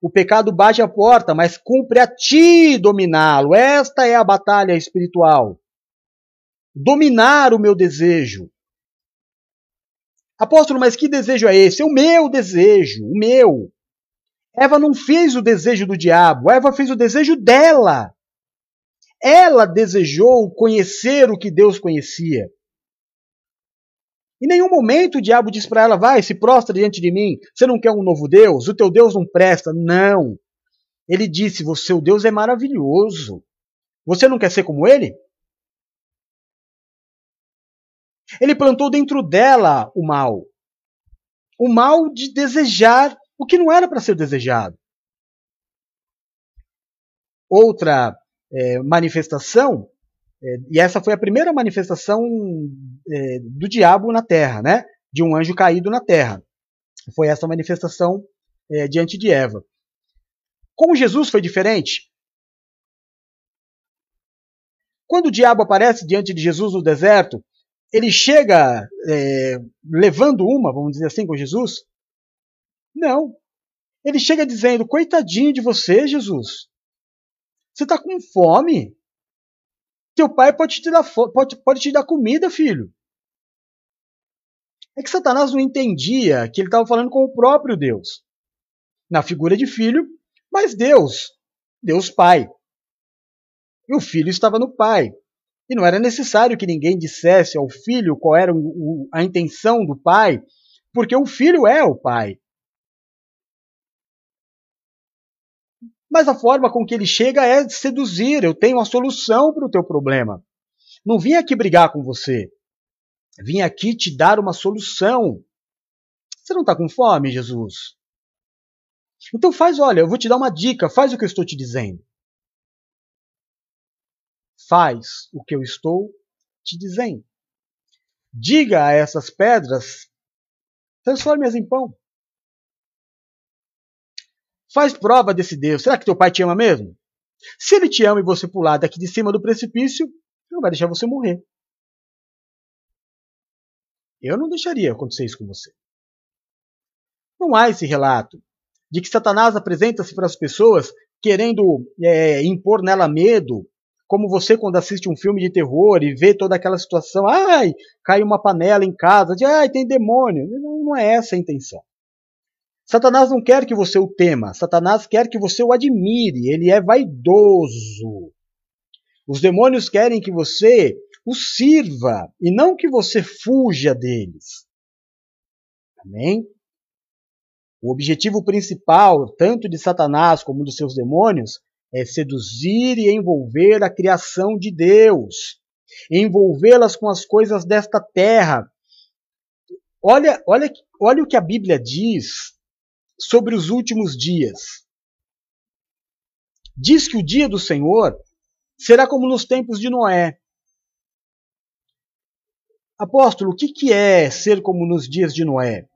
O pecado bate à porta, mas cumpre a ti dominá-lo. Esta é a batalha espiritual. Dominar o meu desejo. Apóstolo, mas que desejo é esse? É o meu desejo, o meu. Eva não fez o desejo do diabo, Eva fez o desejo dela. Ela desejou conhecer o que Deus conhecia. Em nenhum momento o diabo diz para ela, vai, se prostra diante de mim, você não quer um novo Deus? O teu Deus não presta. Não. Ele disse, o seu Deus é maravilhoso. Você não quer ser como ele? Ele plantou dentro dela o mal. O mal de desejar o que não era para ser desejado. Outra manifestação, e essa foi a primeira manifestação do diabo na terra, né? De um anjo caído na terra. Foi essa manifestação diante de Eva. Com Jesus foi diferente. Quando o diabo aparece diante de Jesus no deserto, ele chega levando uma, vamos dizer assim, com Jesus? Não. Ele chega dizendo, coitadinho de você, Jesus. Você está com fome? Teu pai pode te dar comida, filho. É que Satanás não entendia que ele estava falando com o próprio Deus. Na figura de filho, mas Deus. Deus Pai. E o filho estava no Pai. E não era necessário que ninguém dissesse ao filho qual era a intenção do Pai, porque o filho é o Pai. Mas a forma com que ele chega é seduzir. Eu tenho a solução para o teu problema. Não vim aqui brigar com você. Vim aqui te dar uma solução. Você não está com fome, Jesus? Então faz, olha, eu vou te dar uma dica. Faz o que eu estou te dizendo. Faz o que eu estou te dizendo. Diga a essas pedras, transforme-as em pão. Faz prova desse Deus. Será que teu pai te ama mesmo? Se ele te ama e você pular daqui de cima do precipício, ele não vai deixar você morrer. Eu não deixaria acontecer isso com você. Não há esse relato de que Satanás apresenta-se para as pessoas querendo impor nela medo, como você quando assiste um filme de terror e vê toda aquela situação, ai, cai uma panela em casa, ai, tem demônio. Não é essa a intenção. Satanás não quer que você o tema. Satanás quer que você o admire. Ele é vaidoso. Os demônios querem que você o sirva e não que você fuja deles. Amém? O objetivo principal, tanto de Satanás como dos seus demônios, é seduzir e envolver a criação de Deus. Envolvê-las com as coisas desta terra. Olha o que a Bíblia diz sobre os últimos dias. Diz que o dia do Senhor será como nos tempos de Noé. Apóstolo, o que é ser como nos dias de Noé?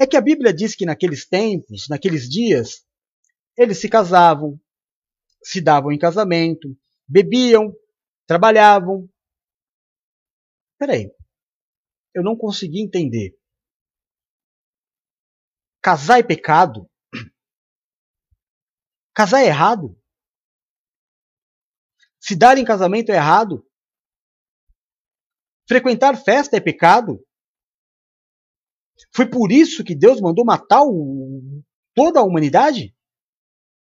É que a Bíblia diz que naqueles tempos, naqueles dias, eles se casavam, se davam em casamento, bebiam, trabalhavam. Peraí, eu não consegui entender. Casar é pecado? Casar é errado? Se dar em casamento é errado? Frequentar festa é pecado? Foi por isso que Deus mandou matar toda a humanidade?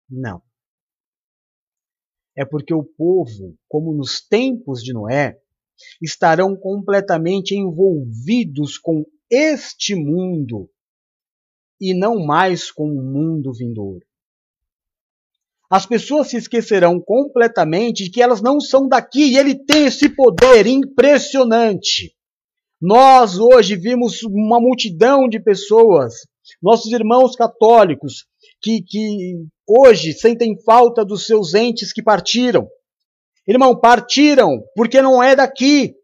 Não. É porque o povo, como nos tempos de Noé, estarão completamente envolvidos com este mundo. E não mais com o mundo vindouro. As pessoas se esquecerão completamente de que elas não são daqui. E ele tem esse poder impressionante. Nós hoje vimos uma multidão de pessoas, nossos irmãos católicos, que hoje sentem falta dos seus entes que partiram. Irmão, partiram porque não é daqui.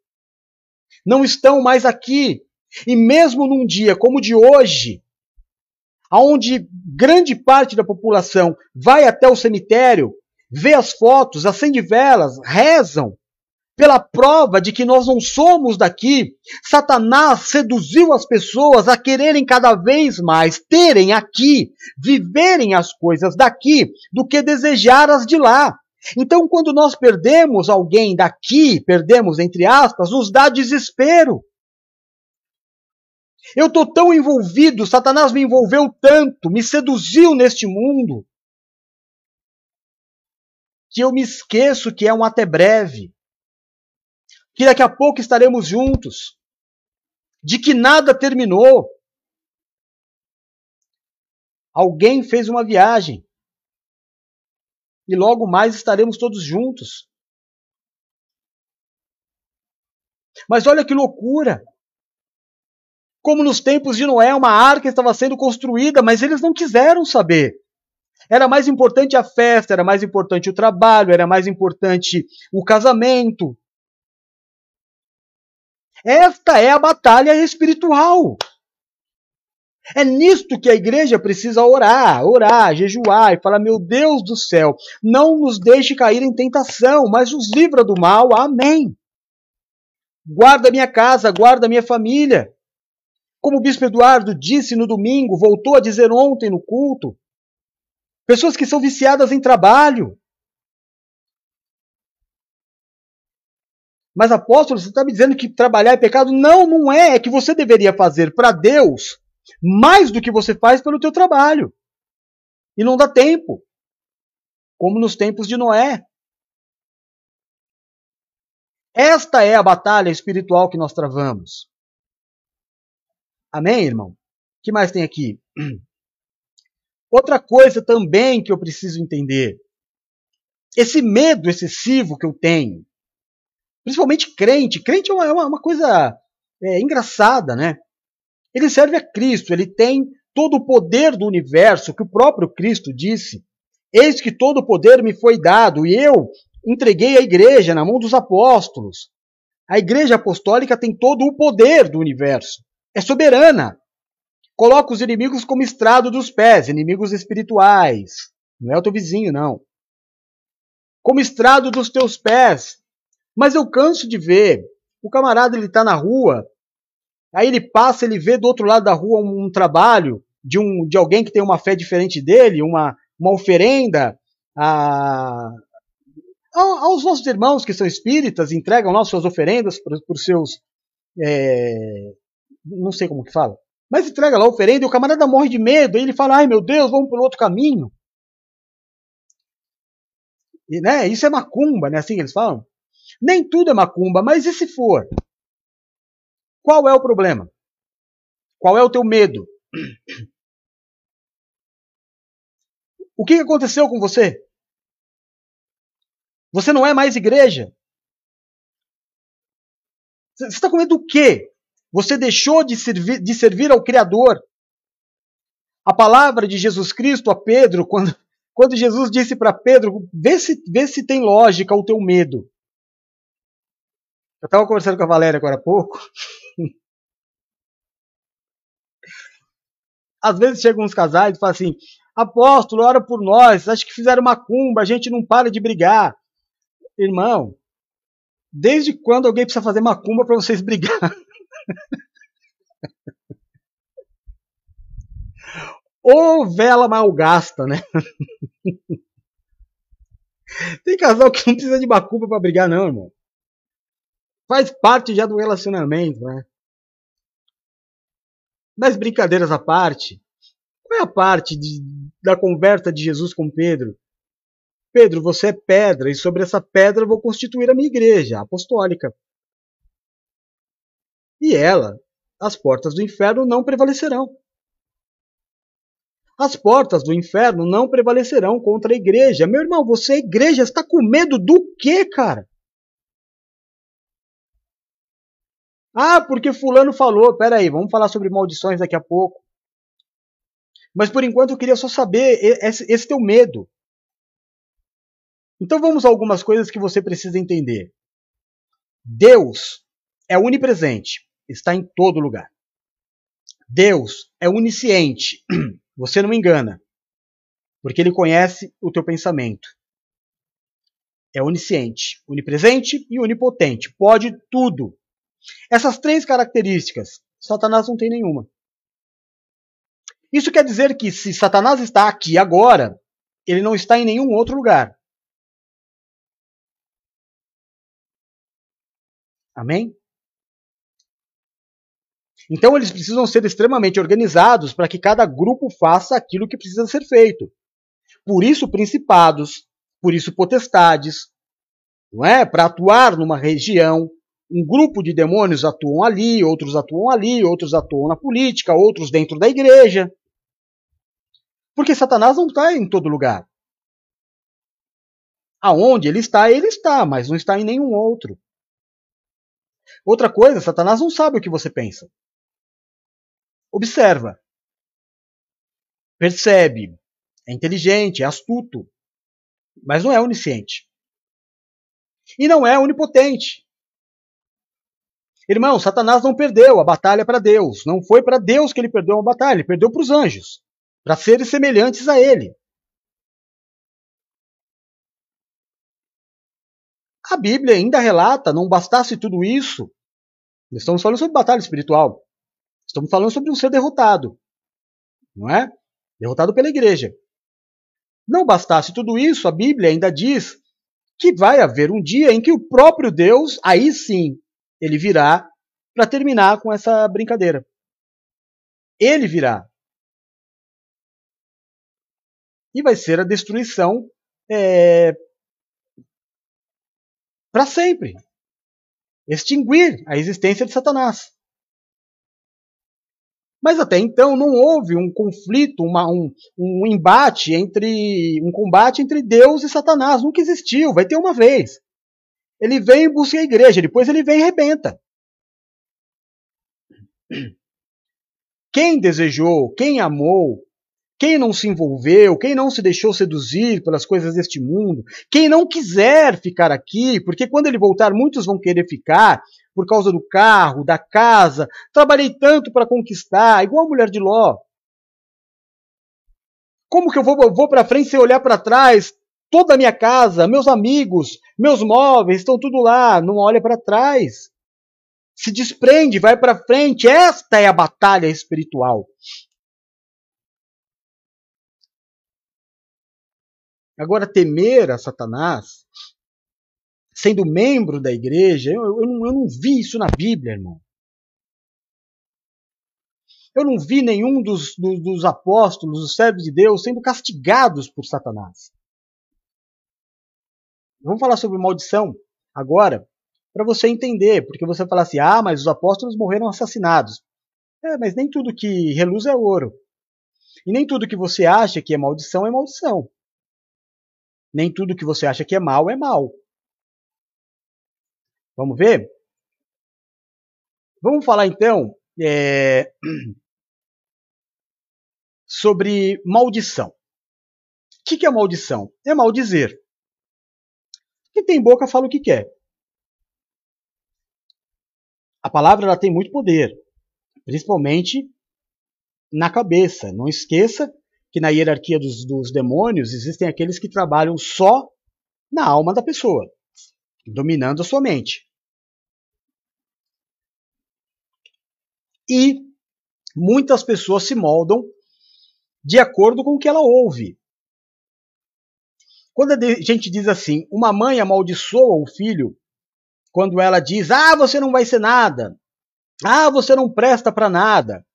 Não estão mais aqui. E mesmo num dia como o de hoje, onde grande parte da população vai até o cemitério, vê as fotos, acende velas, rezam pela prova de que nós não somos daqui, Satanás seduziu as pessoas a quererem cada vez mais terem aqui, viverem as coisas daqui, do que desejar as de lá. Então, quando nós perdemos alguém daqui, perdemos, entre aspas, nos dá desespero. Eu estou tão envolvido, Satanás me envolveu tanto, me seduziu neste mundo, que eu me esqueço que é um até breve, que daqui a pouco estaremos juntos, de que nada terminou. Alguém fez uma viagem, e logo mais estaremos todos juntos. Mas olha que loucura! Como nos tempos de Noé, uma arca estava sendo construída, mas eles não quiseram saber. Era mais importante a festa, era mais importante o trabalho, era mais importante o casamento. Esta é a batalha espiritual. É nisto que a igreja precisa orar, jejuar e falar: meu Deus do céu, não nos deixe cair em tentação, mas nos livra do mal. Amém. Guarda minha casa, guarda minha família. Como o bispo Eduardo disse no domingo, voltou a dizer ontem no culto, pessoas que são viciadas em trabalho. Mas apóstolo, você está me dizendo que trabalhar é pecado? Não, não é. É que você deveria fazer para Deus mais do que você faz pelo teu trabalho. E não dá tempo. Como nos tempos de Noé. Esta é a batalha espiritual que nós travamos. Amém, irmão? O que mais tem aqui? Outra coisa também que eu preciso entender. Esse medo excessivo que eu tenho. Principalmente crente. Crente é uma coisa engraçada, né? Ele serve a Cristo. Ele tem todo o poder do universo, que o próprio Cristo disse. Eis que todo o poder me foi dado e eu entreguei a igreja na mão dos apóstolos. A igreja apostólica tem todo o poder do universo. É soberana. Coloca os inimigos como estrado dos pés, inimigos espirituais. Não é o teu vizinho, não. Como estrado dos teus pés. Mas eu canso de ver. O camarada, ele está na rua, aí ele passa, ele vê do outro lado da rua um trabalho de alguém que tem uma fé diferente dele, uma oferenda aos nossos irmãos que são espíritas, entregam lá suas oferendas para os seus... não sei como que fala, mas entrega lá a oferenda e o camarada morre de medo, e ele fala: ai meu Deus, vamos pelo outro caminho. E, né, isso é macumba, né, assim que eles falam? Nem tudo é macumba, mas e se for? Qual é o problema? Qual é o teu medo? O que aconteceu com você? Você não é mais igreja? Você está com medo do quê? Você deixou de servir ao Criador. A palavra de Jesus Cristo a Pedro, quando Jesus disse para Pedro: vê se tem lógica o teu medo. Eu estava conversando com a Valéria agora há pouco. Às vezes chegam uns casais e falam assim: apóstolo, ora por nós, acho que fizeram macumba, a gente não para de brigar. Irmão, desde quando alguém precisa fazer macumba para vocês brigarem? Ou vela malgasta, né? Tem casal que não precisa de macumba pra brigar, não, irmão. Faz parte já do relacionamento, né? Mas brincadeiras à parte, qual é a parte da conversa de Jesus com Pedro? Pedro, você é pedra, e sobre essa pedra eu vou constituir a minha igreja, a apostólica. E ela, as portas do inferno não prevalecerão. As portas do inferno não prevalecerão contra a igreja. Meu irmão, você é igreja, está com medo do quê, cara? Ah, porque fulano falou. Pera aí, vamos falar sobre maldições daqui a pouco. Mas por enquanto eu queria só saber esse teu medo. Então vamos a algumas coisas que você precisa entender. Deus é onipresente. Está em todo lugar. Deus é onisciente, você não engana, porque ele conhece o teu pensamento. É onisciente, onipresente e onipotente, pode tudo. Essas três características, Satanás não tem nenhuma. Isso quer dizer que se Satanás está aqui agora, ele não está em nenhum outro lugar. Amém? Então eles precisam ser extremamente organizados para que cada grupo faça aquilo que precisa ser feito. Por isso principados, por isso potestades, não é? Para atuar numa região. Um grupo de demônios atuam ali, outros atuam ali, outros atuam na política, outros dentro da igreja. Porque Satanás não está em todo lugar. Aonde ele está, mas não está em nenhum outro. Outra coisa, Satanás não sabe o que você pensa. Observa. Percebe. É inteligente, é astuto. Mas não é onisciente. E não é onipotente. Irmão, Satanás não perdeu a batalha para Deus. Não foi para Deus que ele perdeu a batalha. Ele perdeu para os anjos. Para seres semelhantes a ele. A Bíblia ainda relata, não bastasse tudo isso. Nós estamos falando sobre batalha espiritual. Estamos falando sobre um ser derrotado. Não é? Derrotado pela igreja. Não bastasse tudo isso, a Bíblia ainda diz que vai haver um dia em que o próprio Deus, aí sim, ele virá para terminar com essa brincadeira. Ele virá. E vai ser a destruição para sempre. Extinguir a existência de Satanás. Mas até então não houve um conflito, um combate entre Deus e Satanás. Nunca existiu, vai ter uma vez. Ele vem e busca a igreja, depois ele vem e arrebenta. Quem desejou, quem amou, quem não se envolveu, quem não se deixou seduzir pelas coisas deste mundo, quem não quiser ficar aqui, porque quando ele voltar muitos vão querer ficar por causa do carro, da casa, trabalhei tanto para conquistar, igual a mulher de Ló. Como que eu vou para frente sem olhar para trás? Toda a minha casa, meus amigos, meus móveis, estão tudo lá. Não olha para trás. Se desprende, vai para frente. Esta é a batalha espiritual. Agora, temer a Satanás, sendo membro da igreja, eu não vi isso na Bíblia, irmão. Eu não vi nenhum dos apóstolos, dos servos de Deus, sendo castigados por Satanás. Vamos falar sobre maldição agora, para você entender, porque você fala assim, ah, mas os apóstolos morreram assassinados. É, mas nem tudo que reluz é ouro. E nem tudo que você acha que é maldição é maldição. Nem tudo que você acha que é mal é mal. Vamos ver? Vamos falar então sobre maldição. O que é maldição? É maldizer. Quem tem boca fala o que quer. A palavra ela tem muito poder, principalmente na cabeça. Não esqueça que na hierarquia dos demônios existem aqueles que trabalham só na alma da pessoa, dominando a sua mente. E muitas pessoas se moldam de acordo com o que ela ouve. Quando a gente diz assim, uma mãe amaldiçoa o filho, quando ela diz, ah, você não vai ser nada, ah, você não presta para nada,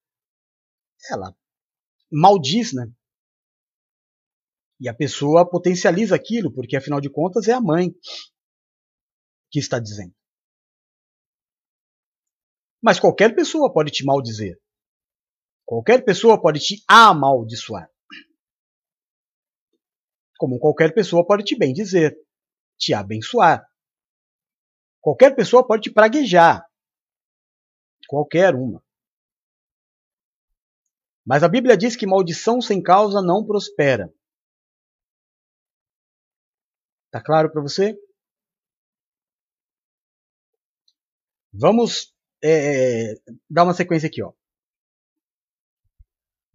ela maldiz, né? E a pessoa potencializa aquilo, porque afinal de contas é a mãe que está dizendo. Mas qualquer pessoa pode te maldizer. Qualquer pessoa pode te amaldiçoar. Como qualquer pessoa pode te bendizer, te abençoar. Qualquer pessoa pode te praguejar. Qualquer uma. Mas a Bíblia diz que maldição sem causa não prospera. Tá claro para você? Vamos dar uma sequência aqui, ó.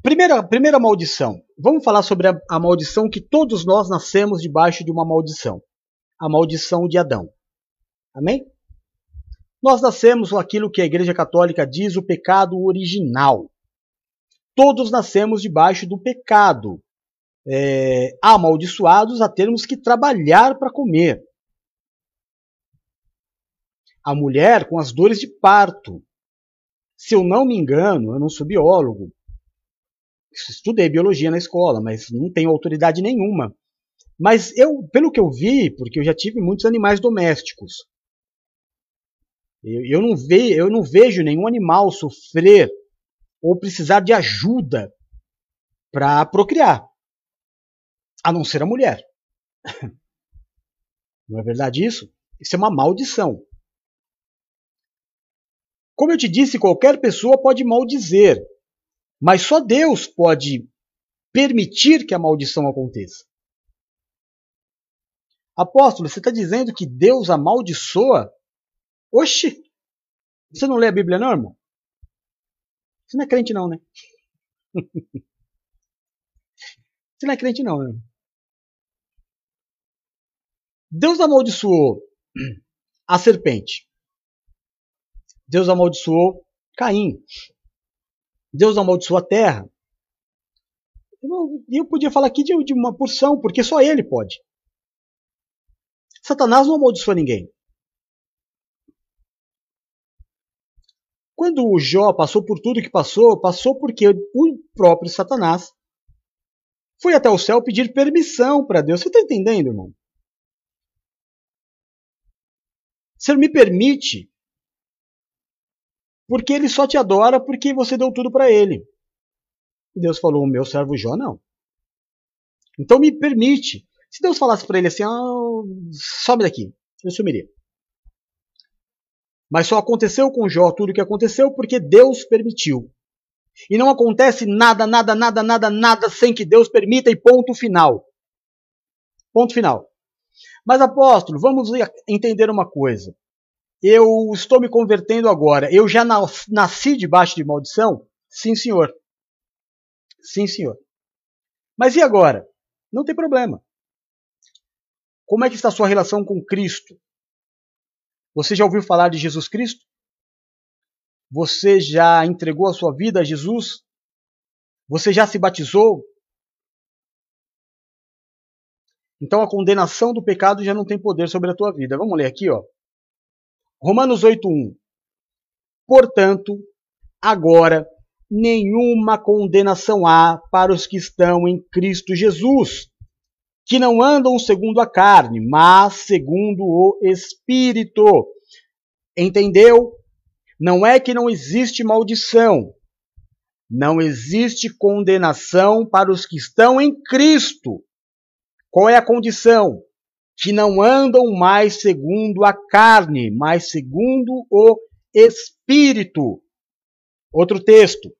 Primeira maldição. Vamos falar sobre a maldição que todos nós nascemos debaixo de uma maldição. A maldição de Adão. Amém? Nós nascemos aquilo que a Igreja Católica diz o pecado original. Todos nascemos debaixo do pecado. Amaldiçoados a termos que trabalhar para comer. A mulher com as dores de parto. Se eu não me engano, eu não sou biólogo. Estudei biologia na escola, mas não tenho autoridade nenhuma. Mas eu, pelo que eu vi, porque eu já tive muitos animais domésticos, eu não vejo nenhum animal sofrer ou precisar de ajuda para procriar, a não ser a mulher. Não é verdade isso? Isso é uma maldição. Como eu te disse, qualquer pessoa pode maldizer. Mas só Deus pode permitir que a maldição aconteça. Apóstolo, você está dizendo que Deus amaldiçoa? Oxi! Você não lê a Bíblia não, irmão? Você não é crente não, né? Você não é crente não, né? Deus amaldiçoou a serpente. Deus amaldiçoou Caim. Deus amaldiçoou a terra. Eu podia falar aqui de uma porção, porque só ele pode. Satanás não amaldiçoa ninguém. Quando o Jó passou por tudo que passou, passou porque o próprio Satanás foi até o céu pedir permissão para Deus. Você está entendendo, irmão? Você não me permite... Porque ele só te adora porque você deu tudo para ele. E Deus falou, o meu servo Jó não. Então me permite. Se Deus falasse para ele assim, oh, sobe daqui, eu sumiria. Mas só aconteceu com Jó tudo o que aconteceu porque Deus permitiu. E não acontece nada sem que Deus permita e ponto final. Ponto final. Mas apóstolo, vamos entender uma coisa. Eu estou me convertendo agora. Eu já nasci debaixo de maldição? Sim, senhor. Sim, senhor. Mas e agora? Não tem problema. Como é que está a sua relação com Cristo? Você já ouviu falar de Jesus Cristo? Você já entregou a sua vida a Jesus? Você já se batizou? Então a condenação do pecado já não tem poder sobre a tua vida. Vamos ler aqui, ó. Romanos 8.1. Portanto, agora, nenhuma condenação há para os que estão em Cristo Jesus, que não andam segundo a carne, mas segundo o Espírito. Entendeu? Não é que não existe maldição. Não existe condenação para os que estão em Cristo. Qual é a condição? Que não andam mais segundo a carne, mas segundo o Espírito. Outro texto.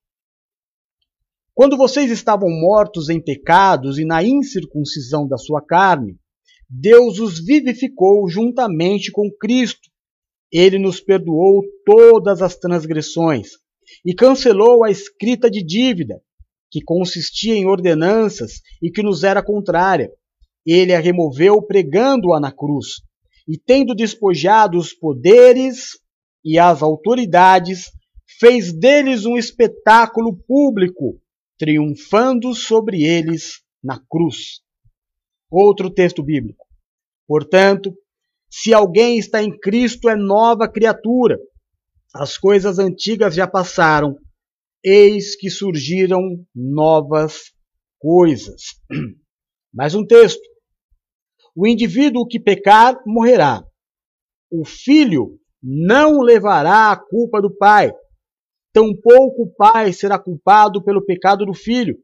Quando vocês estavam mortos em pecados e na incircuncisão da sua carne, Deus os vivificou juntamente com Cristo. Ele nos perdoou todas as transgressões e cancelou a escrita de dívida, que consistia em ordenanças e que nos era contrária. Ele a removeu pregando-a na cruz, e tendo despojado os poderes e as autoridades, fez deles um espetáculo público, triunfando sobre eles na cruz. Outro texto bíblico. Portanto, se alguém está em Cristo, é nova criatura. As coisas antigas já passaram, eis que surgiram novas coisas. Mais um texto. O indivíduo que pecar morrerá. O filho não levará a culpa do pai. Tampouco o pai será culpado pelo pecado do filho.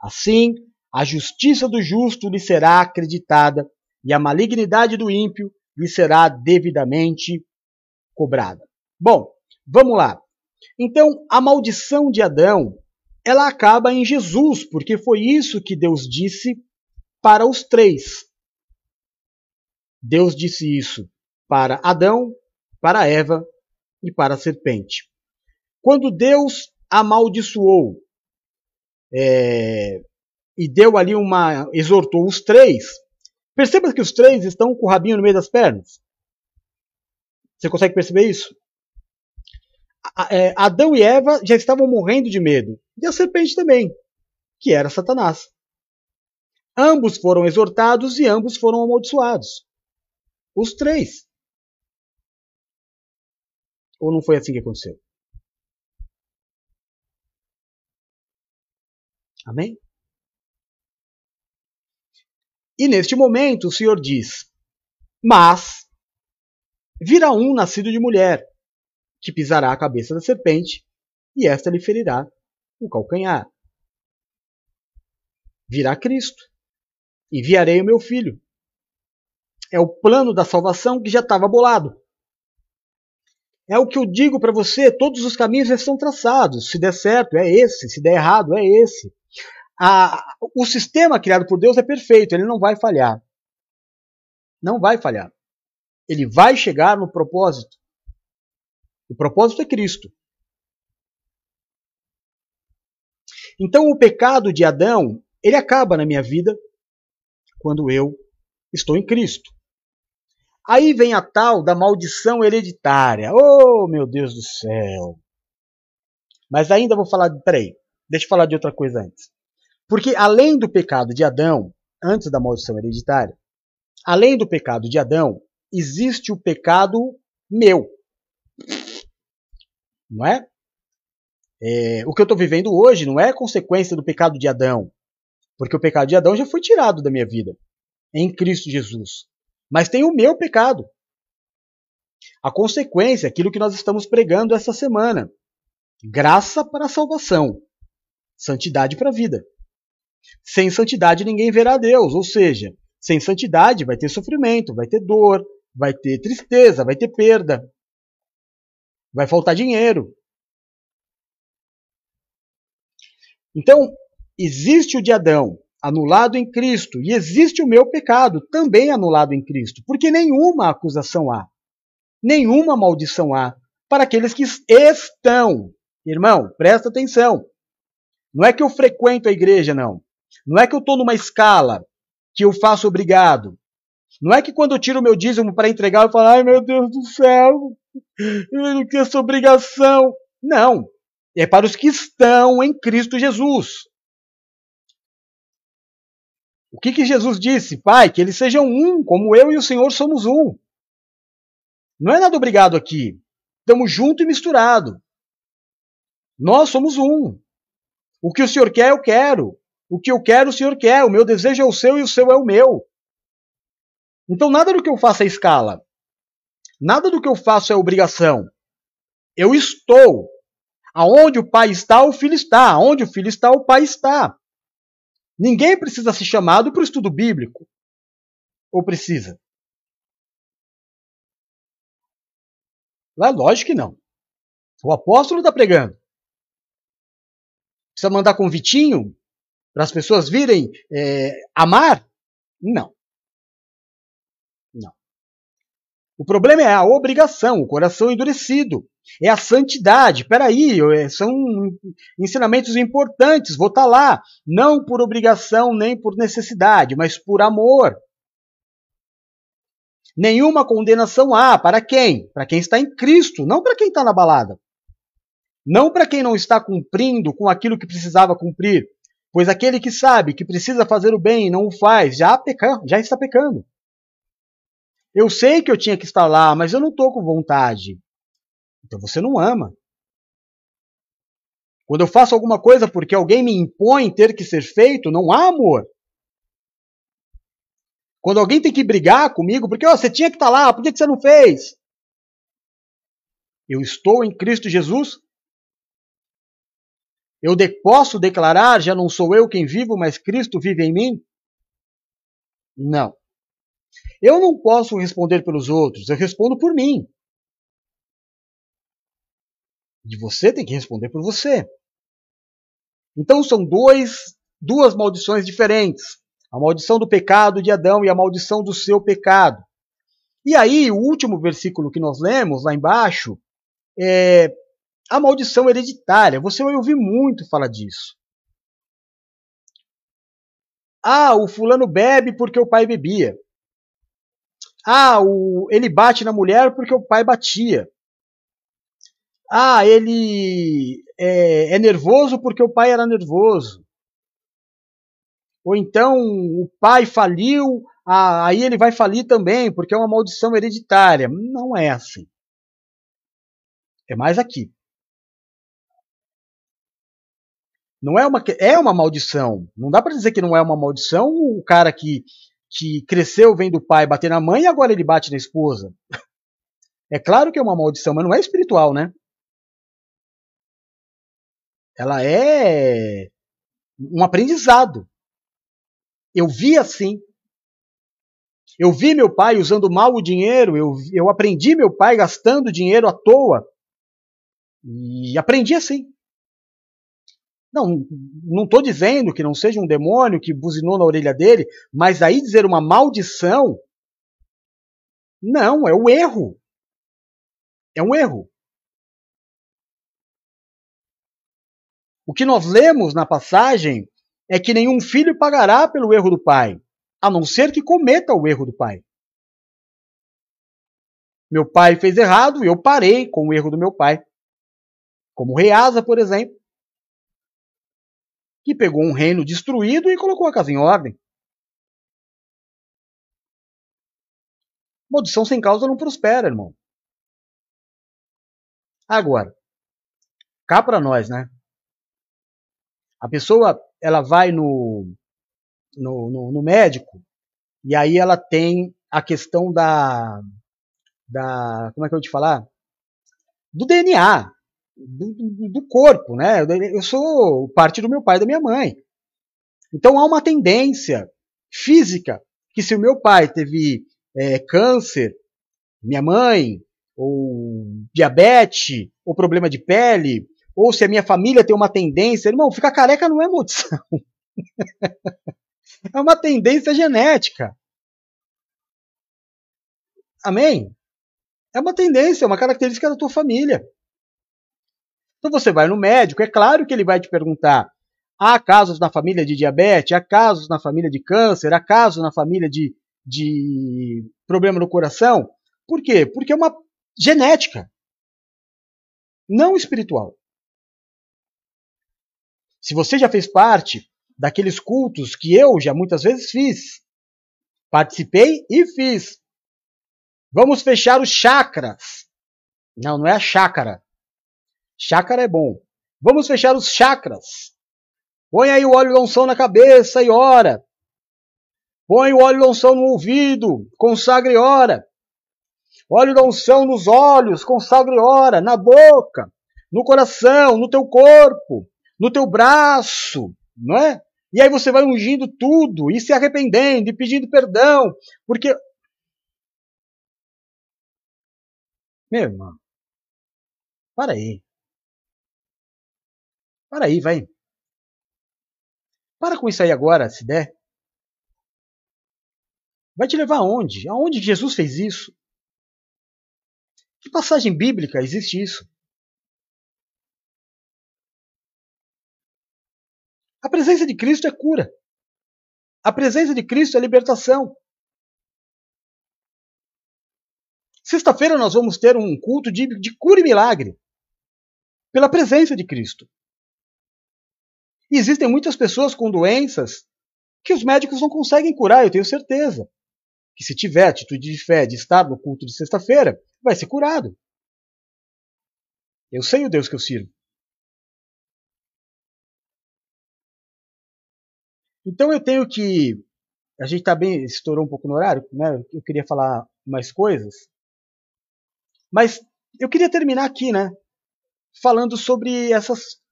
Assim, a justiça do justo lhe será acreditada e a malignidade do ímpio lhe será devidamente cobrada. Bom, vamos lá. Então, a maldição de Adão, ela acaba em Jesus, porque foi isso que Deus disse para os três. Deus disse isso para Adão, para Eva e para a serpente. Quando Deus amaldiçoou, e deu ali uma... exortou os três. Perceba que os três estão com o rabinho no meio das pernas. Você consegue perceber isso? Adão e Eva já estavam morrendo de medo. E a serpente também, que era Satanás. Ambos foram exortados e ambos foram amaldiçoados. Os três. Ou não foi assim que aconteceu? Amém? E neste momento o Senhor diz: mas virá um nascido de mulher, que pisará a cabeça da serpente, e esta lhe ferirá o calcanhar. Virá Cristo. Enviarei o meu filho. É o plano da salvação que já estava bolado. É o que eu digo para você, todos os caminhos já estão traçados. Se der certo, é esse. Se der errado, é esse. O sistema criado por Deus é perfeito. Ele não vai falhar. Não vai falhar. Ele vai chegar no propósito. O propósito é Cristo. Então o pecado de Adão, ele acaba na minha vida quando eu estou em Cristo. Aí vem a tal da maldição hereditária. Oh, meu Deus do céu. Mas ainda vou falar... Peraí, deixa eu falar de outra coisa antes. Porque além do pecado de Adão, antes da maldição hereditária, além do pecado de Adão, existe o pecado meu. Não é? O que eu estou vivendo hoje não é consequência do pecado de Adão. Porque o pecado de Adão já foi tirado da minha vida, em Cristo Jesus. Mas tem o meu pecado. A consequência, aquilo que nós estamos pregando essa semana. Graça para a salvação. Santidade para a vida. Sem santidade ninguém verá a Deus. Ou seja, sem santidade vai ter sofrimento, vai ter dor, vai ter tristeza, vai ter perda. Vai faltar dinheiro. Então, existe o de Adão, anulado em Cristo, e existe o meu pecado, também anulado em Cristo, porque nenhuma acusação há, nenhuma maldição há para aqueles que estão. Irmão, presta atenção. Não é que eu frequento a igreja, não. Não é que eu estou numa escala que eu faço obrigado. Não é que quando eu tiro o meu dízimo para entregar, eu falo, ai meu Deus do céu, eu não tenho essa obrigação. Não. É para os que estão em Cristo Jesus. O que Jesus disse? Pai, que eles sejam um, como eu e o Senhor somos um. Não é nada obrigado aqui. Estamos juntos e misturados. Nós somos um. O que o Senhor quer, eu quero. O que eu quero, o Senhor quer. O meu desejo é o seu e o seu é o meu. Então nada do que eu faço é escala. Nada do que eu faço é obrigação. Eu estou. Aonde o Pai está, o Filho está. Aonde o Filho está, o Pai está. Ninguém precisa ser chamado para o estudo bíblico. Ou precisa? Lá, lógico que não. O apóstolo está pregando. Precisa mandar convitinho para as pessoas virem amar? Não. Não. O problema é a obrigação, o coração endurecido. É a santidade. Peraí, são ensinamentos importantes. Vou estar lá. Não por obrigação nem por necessidade, mas por amor. Nenhuma condenação há. Para quem? Para quem está em Cristo, não para quem está na balada. Não para quem não está cumprindo com aquilo que precisava cumprir. Pois aquele que sabe que precisa fazer o bem e não o faz, já está pecando. Eu sei que eu tinha que estar lá, mas eu não estou com vontade. Então você não ama. Quando eu faço alguma coisa porque alguém me impõe ter que ser feito, não há amor. Quando alguém tem que brigar comigo, porque você tinha que estar lá, por que você não fez? Eu estou em Cristo Jesus. Eu posso declarar, já não sou eu quem vivo, mas Cristo vive em mim? Não. Eu não posso responder pelos outros, eu respondo por mim. E você tem que responder por você. Então são duas maldições diferentes. A maldição do pecado de Adão e a maldição do seu pecado. E aí, o último versículo que nós lemos lá embaixo é a maldição hereditária. Você vai ouvir muito falar disso. Ah, o fulano bebe porque o pai bebia. Ah, ele bate na mulher porque o pai batia. Ah, ele é nervoso porque o pai era nervoso. Ou então o pai faliu, aí ele vai falir também, porque é uma maldição hereditária. Não é assim. É mais aqui. Não é uma maldição. Não dá para dizer que não é uma maldição o cara que cresceu vendo o pai bater na mãe e agora ele bate na esposa. É claro que é uma maldição, mas não é espiritual, né? Ela é um aprendizado. Eu vi assim. Eu vi meu pai usando mal o dinheiro, eu aprendi meu pai gastando dinheiro à toa. E aprendi assim. Não estou dizendo que não seja um demônio que buzinou na orelha dele, mas aí dizer uma maldição, não, é um erro. É um erro. O que nós lemos na passagem é que nenhum filho pagará pelo erro do pai, a não ser que cometa o erro do pai. Meu pai fez errado e eu parei com o erro do meu pai. Como o rei Asa, por exemplo, que pegou um reino destruído e colocou a casa em ordem. Maldição sem causa não prospera, irmão. Agora, cá para nós, né? A pessoa, ela vai no médico e aí ela tem a questão da como é que eu vou te falar? Do DNA. Do corpo, né? Eu sou parte do meu pai e da minha mãe. Então há uma tendência física que se o meu pai teve câncer, minha mãe, ou diabetes, ou problema de pele, ou se a minha família tem uma tendência, irmão, ficar careca não é maldição. É uma tendência genética. Amém? É uma tendência, é uma característica da tua família. Então você vai no médico, é claro que ele vai te perguntar: há casos na família de diabetes, há casos na família de câncer, há casos na família de problema no coração? Por quê? Porque é uma genética, não espiritual. Se você já fez parte daqueles cultos que eu já muitas vezes fiz, participei e fiz. Vamos fechar os chakras. Não é a chácara. Chácara é bom. Vamos fechar os chakras. Põe aí o óleo da unção na cabeça e ora. Põe o óleo da unção no ouvido, consagra e ora. Óleo da unção nos olhos, consagra e ora. Na boca, no coração, no teu corpo, no teu braço, não é? E aí você vai ungindo tudo e se arrependendo e pedindo perdão. Porque... meu irmão, para aí. Para aí, vai. Para com isso aí agora, se der. Vai te levar aonde? Aonde Jesus fez isso? Que passagem bíblica existe isso? A presença de Cristo é cura. A presença de Cristo é libertação. Sexta-feira nós vamos ter um culto de cura e milagre. Pela presença de Cristo. E existem muitas pessoas com doenças que os médicos não conseguem curar, eu tenho certeza. Que se tiver atitude de fé de estar no culto de sexta-feira, vai ser curado. Eu sei o Deus que eu sirvo. Então eu tenho que... a gente estourou um pouco no horário, né? Eu queria falar mais coisas. Mas eu queria terminar aqui, né? Falando sobre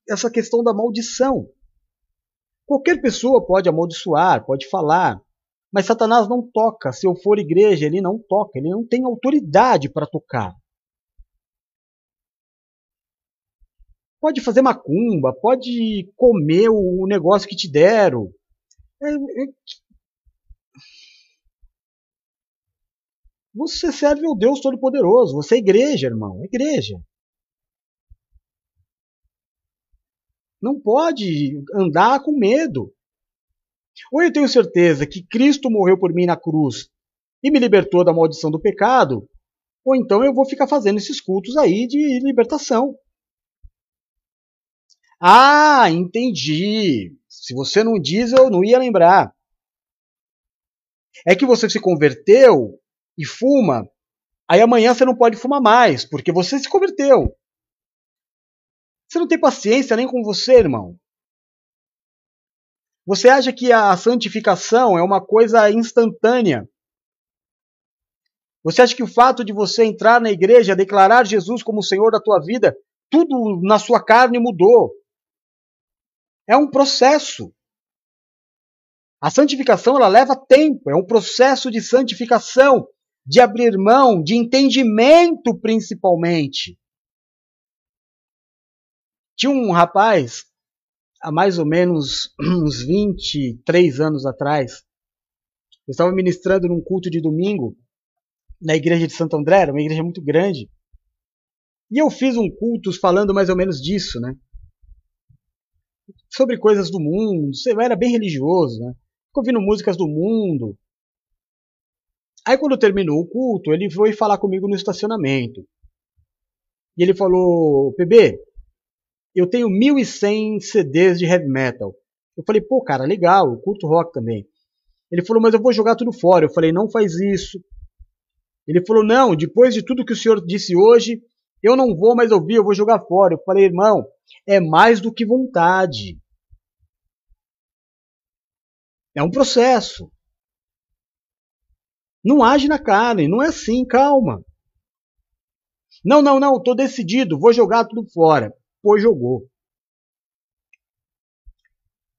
essa questão da maldição. Qualquer pessoa pode amaldiçoar, pode falar, mas Satanás não toca. Se eu for igreja, ele não toca, ele não tem autoridade para tocar. Pode fazer macumba, pode comer o negócio que te deram. Você serve ao Deus Todo-Poderoso, você é igreja, irmão, é igreja. Não pode andar com medo. Ou eu tenho certeza que Cristo morreu por mim na cruz e me libertou da maldição do pecado, ou então eu vou ficar fazendo esses cultos aí de libertação. Ah, entendi. Se você não diz, eu não ia lembrar. É que você se converteu e fuma, aí amanhã você não pode fumar mais, porque você se converteu. Você não tem paciência nem com você, irmão. Você acha que a santificação é uma coisa instantânea? Você acha que o fato de você entrar na igreja, declarar Jesus como o Senhor da tua vida, tudo na sua carne mudou? É um processo. A santificação, ela leva tempo, é um processo de santificação, de abrir mão, de entendimento principalmente. Tinha um rapaz, há mais ou menos uns 23 anos atrás, eu estava ministrando num culto de domingo, na igreja de Santo André, era uma igreja muito grande, e eu fiz um culto falando mais ou menos disso, né? Sobre coisas do mundo, eu era bem religioso, né? Ficou ouvindo músicas do mundo. Aí quando terminou o culto, ele foi falar comigo no estacionamento. E ele falou, PB, eu tenho 1.100 CDs de heavy metal. Eu falei, pô cara, legal, eu curto rock também. Ele falou, mas eu vou jogar tudo fora. Eu falei, não faz isso. Ele falou, não, depois de tudo que o senhor disse hoje, eu não vou mais ouvir, eu vou jogar fora. Eu falei, irmão, é mais do que vontade. É um processo. Não age na carne, não é assim, calma. Não, não, não, estou decidido, vou jogar tudo fora. Pô, jogou.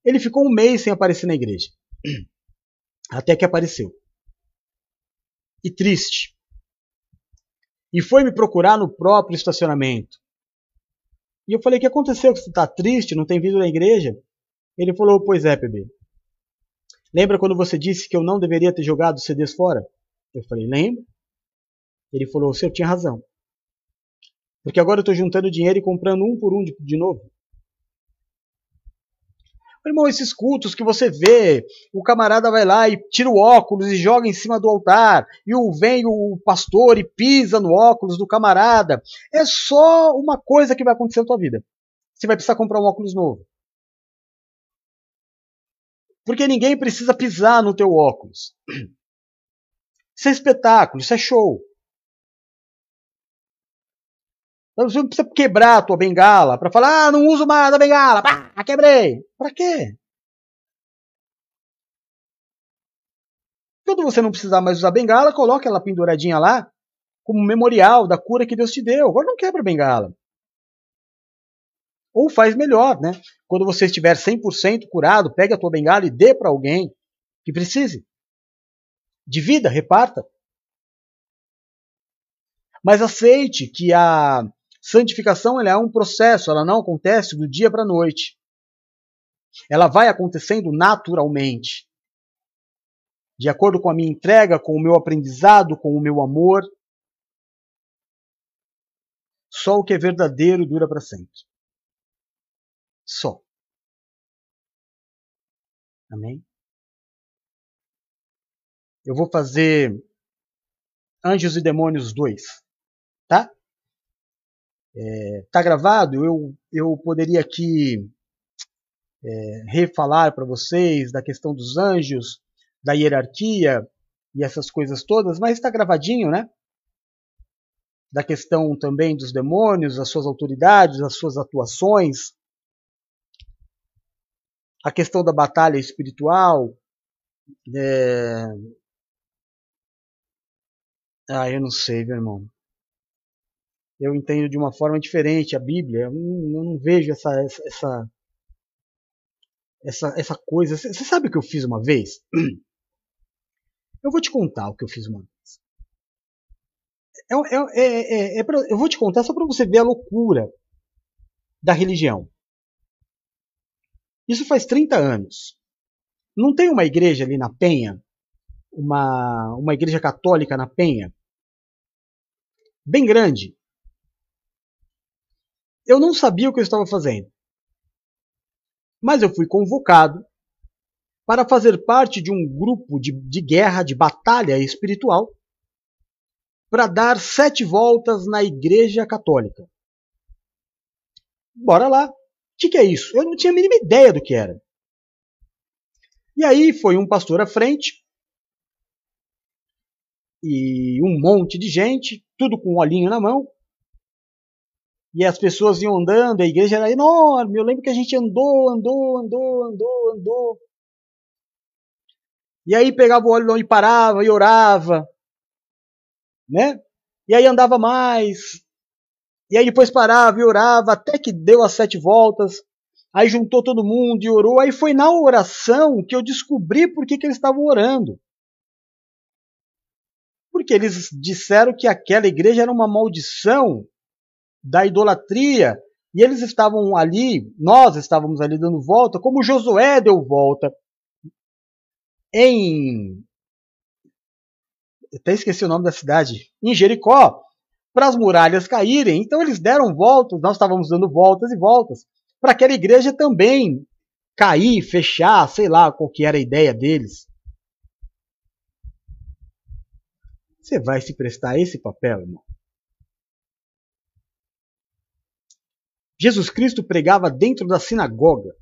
Ele ficou um mês sem aparecer na igreja. Até que apareceu. E triste. E foi me procurar no próprio estacionamento. E eu falei, o que aconteceu? Você está triste, não tem vindo na igreja? Ele falou, pois é, PB. Lembra quando você disse que eu não deveria ter jogado os CDs fora? Eu falei, lembro. Ele falou, o senhor tinha razão. Porque agora eu estou juntando dinheiro e comprando um por um de novo. Irmão, esses cultos que você vê, o camarada vai lá e tira o óculos e joga em cima do altar, e vem o pastor e pisa no óculos do camarada. É só uma coisa que vai acontecer na tua vida. Você vai precisar comprar um óculos novo. Porque ninguém precisa pisar no teu óculos. Isso é espetáculo, isso é show. Você não precisa quebrar a tua bengala para falar, ah, não uso mais a bengala, pá, quebrei. Para quê? Quando você não precisar mais usar a bengala, coloca ela penduradinha lá, como memorial da cura que Deus te deu. Agora não quebra a bengala. Ou faz melhor, né? Quando você estiver 100% curado, pegue a tua bengala e dê para alguém que precise. Divida, reparta. Mas aceite que a santificação, ela é um processo, ela não acontece do dia para a noite. Ela vai acontecendo naturalmente. De acordo com a minha entrega, com o meu aprendizado, com o meu amor. Só o que é verdadeiro dura para sempre. Só. Amém? Eu vou fazer Anjos e Demônios 2. Tá? Tá gravado, eu poderia aqui refalar para vocês da questão dos anjos, da hierarquia e essas coisas todas, mas está gravadinho, né? Da questão também dos demônios, as suas autoridades, as suas atuações, a questão da batalha espiritual. Ah, eu não sei, meu irmão. Eu entendo de uma forma diferente a Bíblia. Eu não vejo essa coisa. Você sabe o que eu fiz uma vez? Eu vou te contar o que eu fiz uma vez. Eu vou te contar só para você ver a loucura da religião. Isso faz 30 anos. Não tem uma igreja ali na Penha? Uma igreja católica na Penha? Bem grande. Eu não sabia o que eu estava fazendo. Mas eu fui convocado para fazer parte de um grupo de guerra, de batalha espiritual, para dar 7 voltas na Igreja Católica. Bora lá. O que é isso? Eu não tinha a mínima ideia do que era. E aí foi um pastor à frente, e um monte de gente, tudo com um olhinho na mão, e as pessoas iam andando, a igreja era enorme, eu lembro que a gente andou, e aí pegava o óleo e parava, e orava, né? E aí andava mais, e aí depois parava e orava, até que deu as 7 voltas, aí juntou todo mundo e orou, aí foi na oração que eu descobri por que eles estavam orando. Porque eles disseram que aquela igreja era uma maldição da idolatria, e eles estavam ali, nós estávamos ali dando volta, como Josué deu volta em... até esqueci o nome da cidade, em Jericó, para as muralhas caírem. Então eles deram voltas, nós estávamos dando voltas e voltas, para aquela igreja também cair, fechar, sei lá qual que era a ideia deles. Você vai se prestar a esse papel, irmão? Jesus Cristo pregava dentro da sinagoga.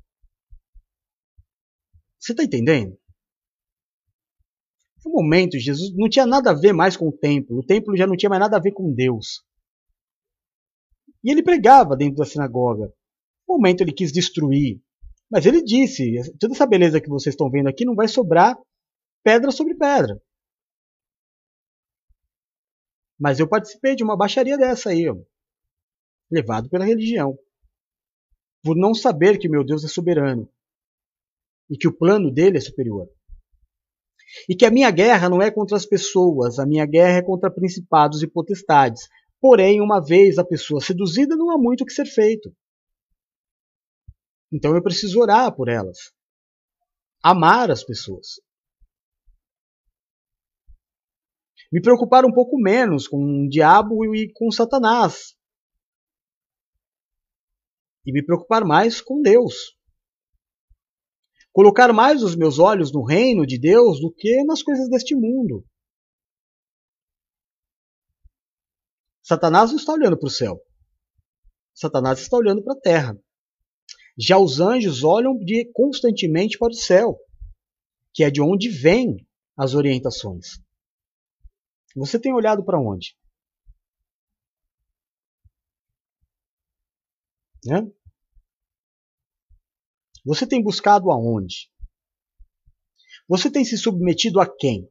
Você está entendendo? No momento, Jesus não tinha nada a ver mais com o templo. O templo já não tinha mais nada a ver com Deus. E ele pregava dentro da sinagoga. No momento, ele quis destruir. Mas ele disse, toda essa beleza que vocês estão vendo aqui não vai sobrar pedra sobre pedra. Mas eu participei de uma baixaria dessa aí, ó, levado pela religião, por não saber que meu Deus é soberano e que o plano dele é superior. E que a minha guerra não é contra as pessoas, a minha guerra é contra principados e potestades. Porém, uma vez a pessoa seduzida, não há muito o que ser feito. Então eu preciso orar por elas, amar as pessoas. Me preocupar um pouco menos com o diabo e com Satanás. E me preocupar mais com Deus. Colocar mais os meus olhos no reino de Deus do que nas coisas deste mundo. Satanás não está olhando para o céu. Satanás está olhando para a terra. Já os anjos olham constantemente para o céu, que é de onde vêm as orientações. Você tem olhado para onde? Né? Você tem buscado aonde? Você tem se submetido a quem?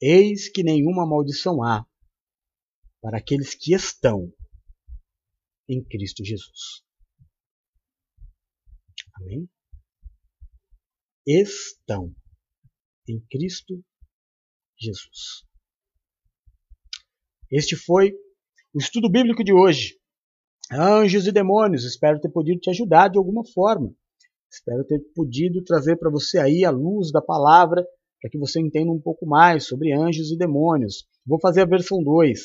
Eis que nenhuma maldição há para aqueles que estão em Cristo Jesus. Amém? Estão em Cristo Jesus. Este foi o estudo bíblico de hoje. Anjos e demônios. Espero ter podido te ajudar de alguma forma. Espero ter podido trazer para você aí a luz da palavra, para que você entenda um pouco mais sobre anjos e demônios. Vou fazer a versão 2.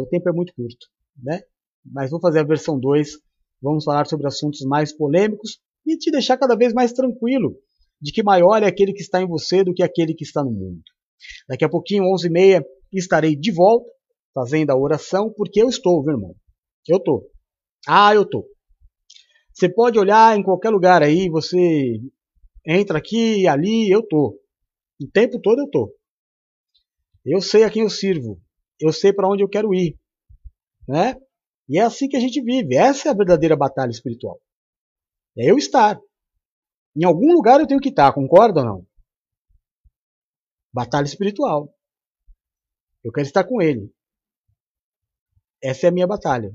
O tempo é muito curto, né? Mas vou fazer a versão 2. Vamos falar sobre assuntos mais polêmicos e te deixar cada vez mais tranquilo de que maior é aquele que está em você do que aquele que está no mundo. Daqui a pouquinho, 11h30, estarei de volta, fazendo a oração, porque eu estou, meu irmão. Eu estou. Eu estou. Você pode olhar em qualquer lugar aí, você entra aqui, ali, eu estou. O tempo todo eu estou. Eu sei a quem eu sirvo. Eu sei para onde eu quero ir. Né? E é assim que a gente vive. Essa é a verdadeira batalha espiritual. É eu estar. Em algum lugar eu tenho que estar, concorda ou não? Batalha espiritual. Eu quero estar com ele. Essa é a minha batalha.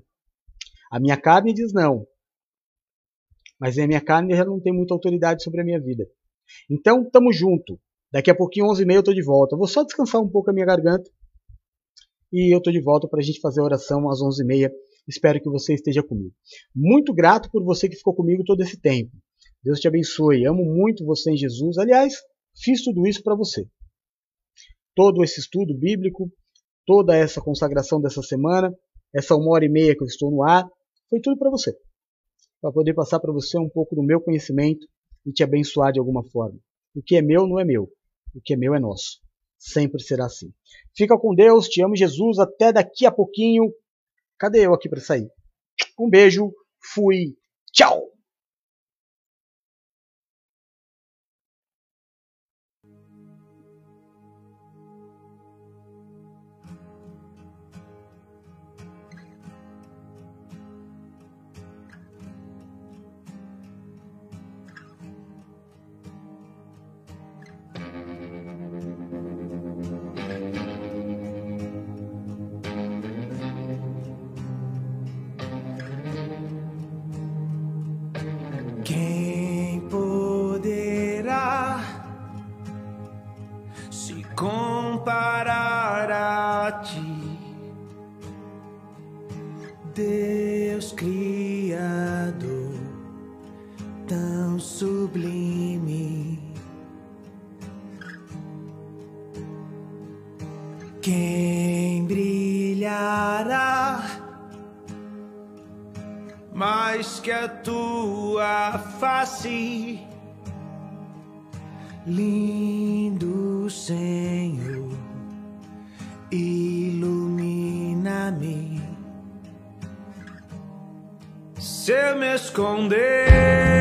A minha carne diz não. Mas a minha carne já não tem muita autoridade sobre a minha vida. Então, tamo junto. Daqui a pouquinho, 11h30, eu tô de volta. Vou só descansar um pouco a minha garganta. E eu tô de volta para a gente fazer a oração às 11h30. Espero que você esteja comigo. Muito grato por você que ficou comigo todo esse tempo. Deus te abençoe. Amo muito você em Jesus. Aliás, fiz tudo isso para você. Todo esse estudo bíblico, toda essa consagração dessa semana, essa 1h30 que eu estou no ar, foi tudo para você. para poder passar para você um pouco do meu conhecimento e te abençoar de alguma forma. O que é meu não é meu, o que é meu é nosso. Sempre será assim. Fica com Deus, te amo Jesus, até daqui a pouquinho. Cadê eu aqui para sair? Um beijo, fui, tchau! Se eu me esconder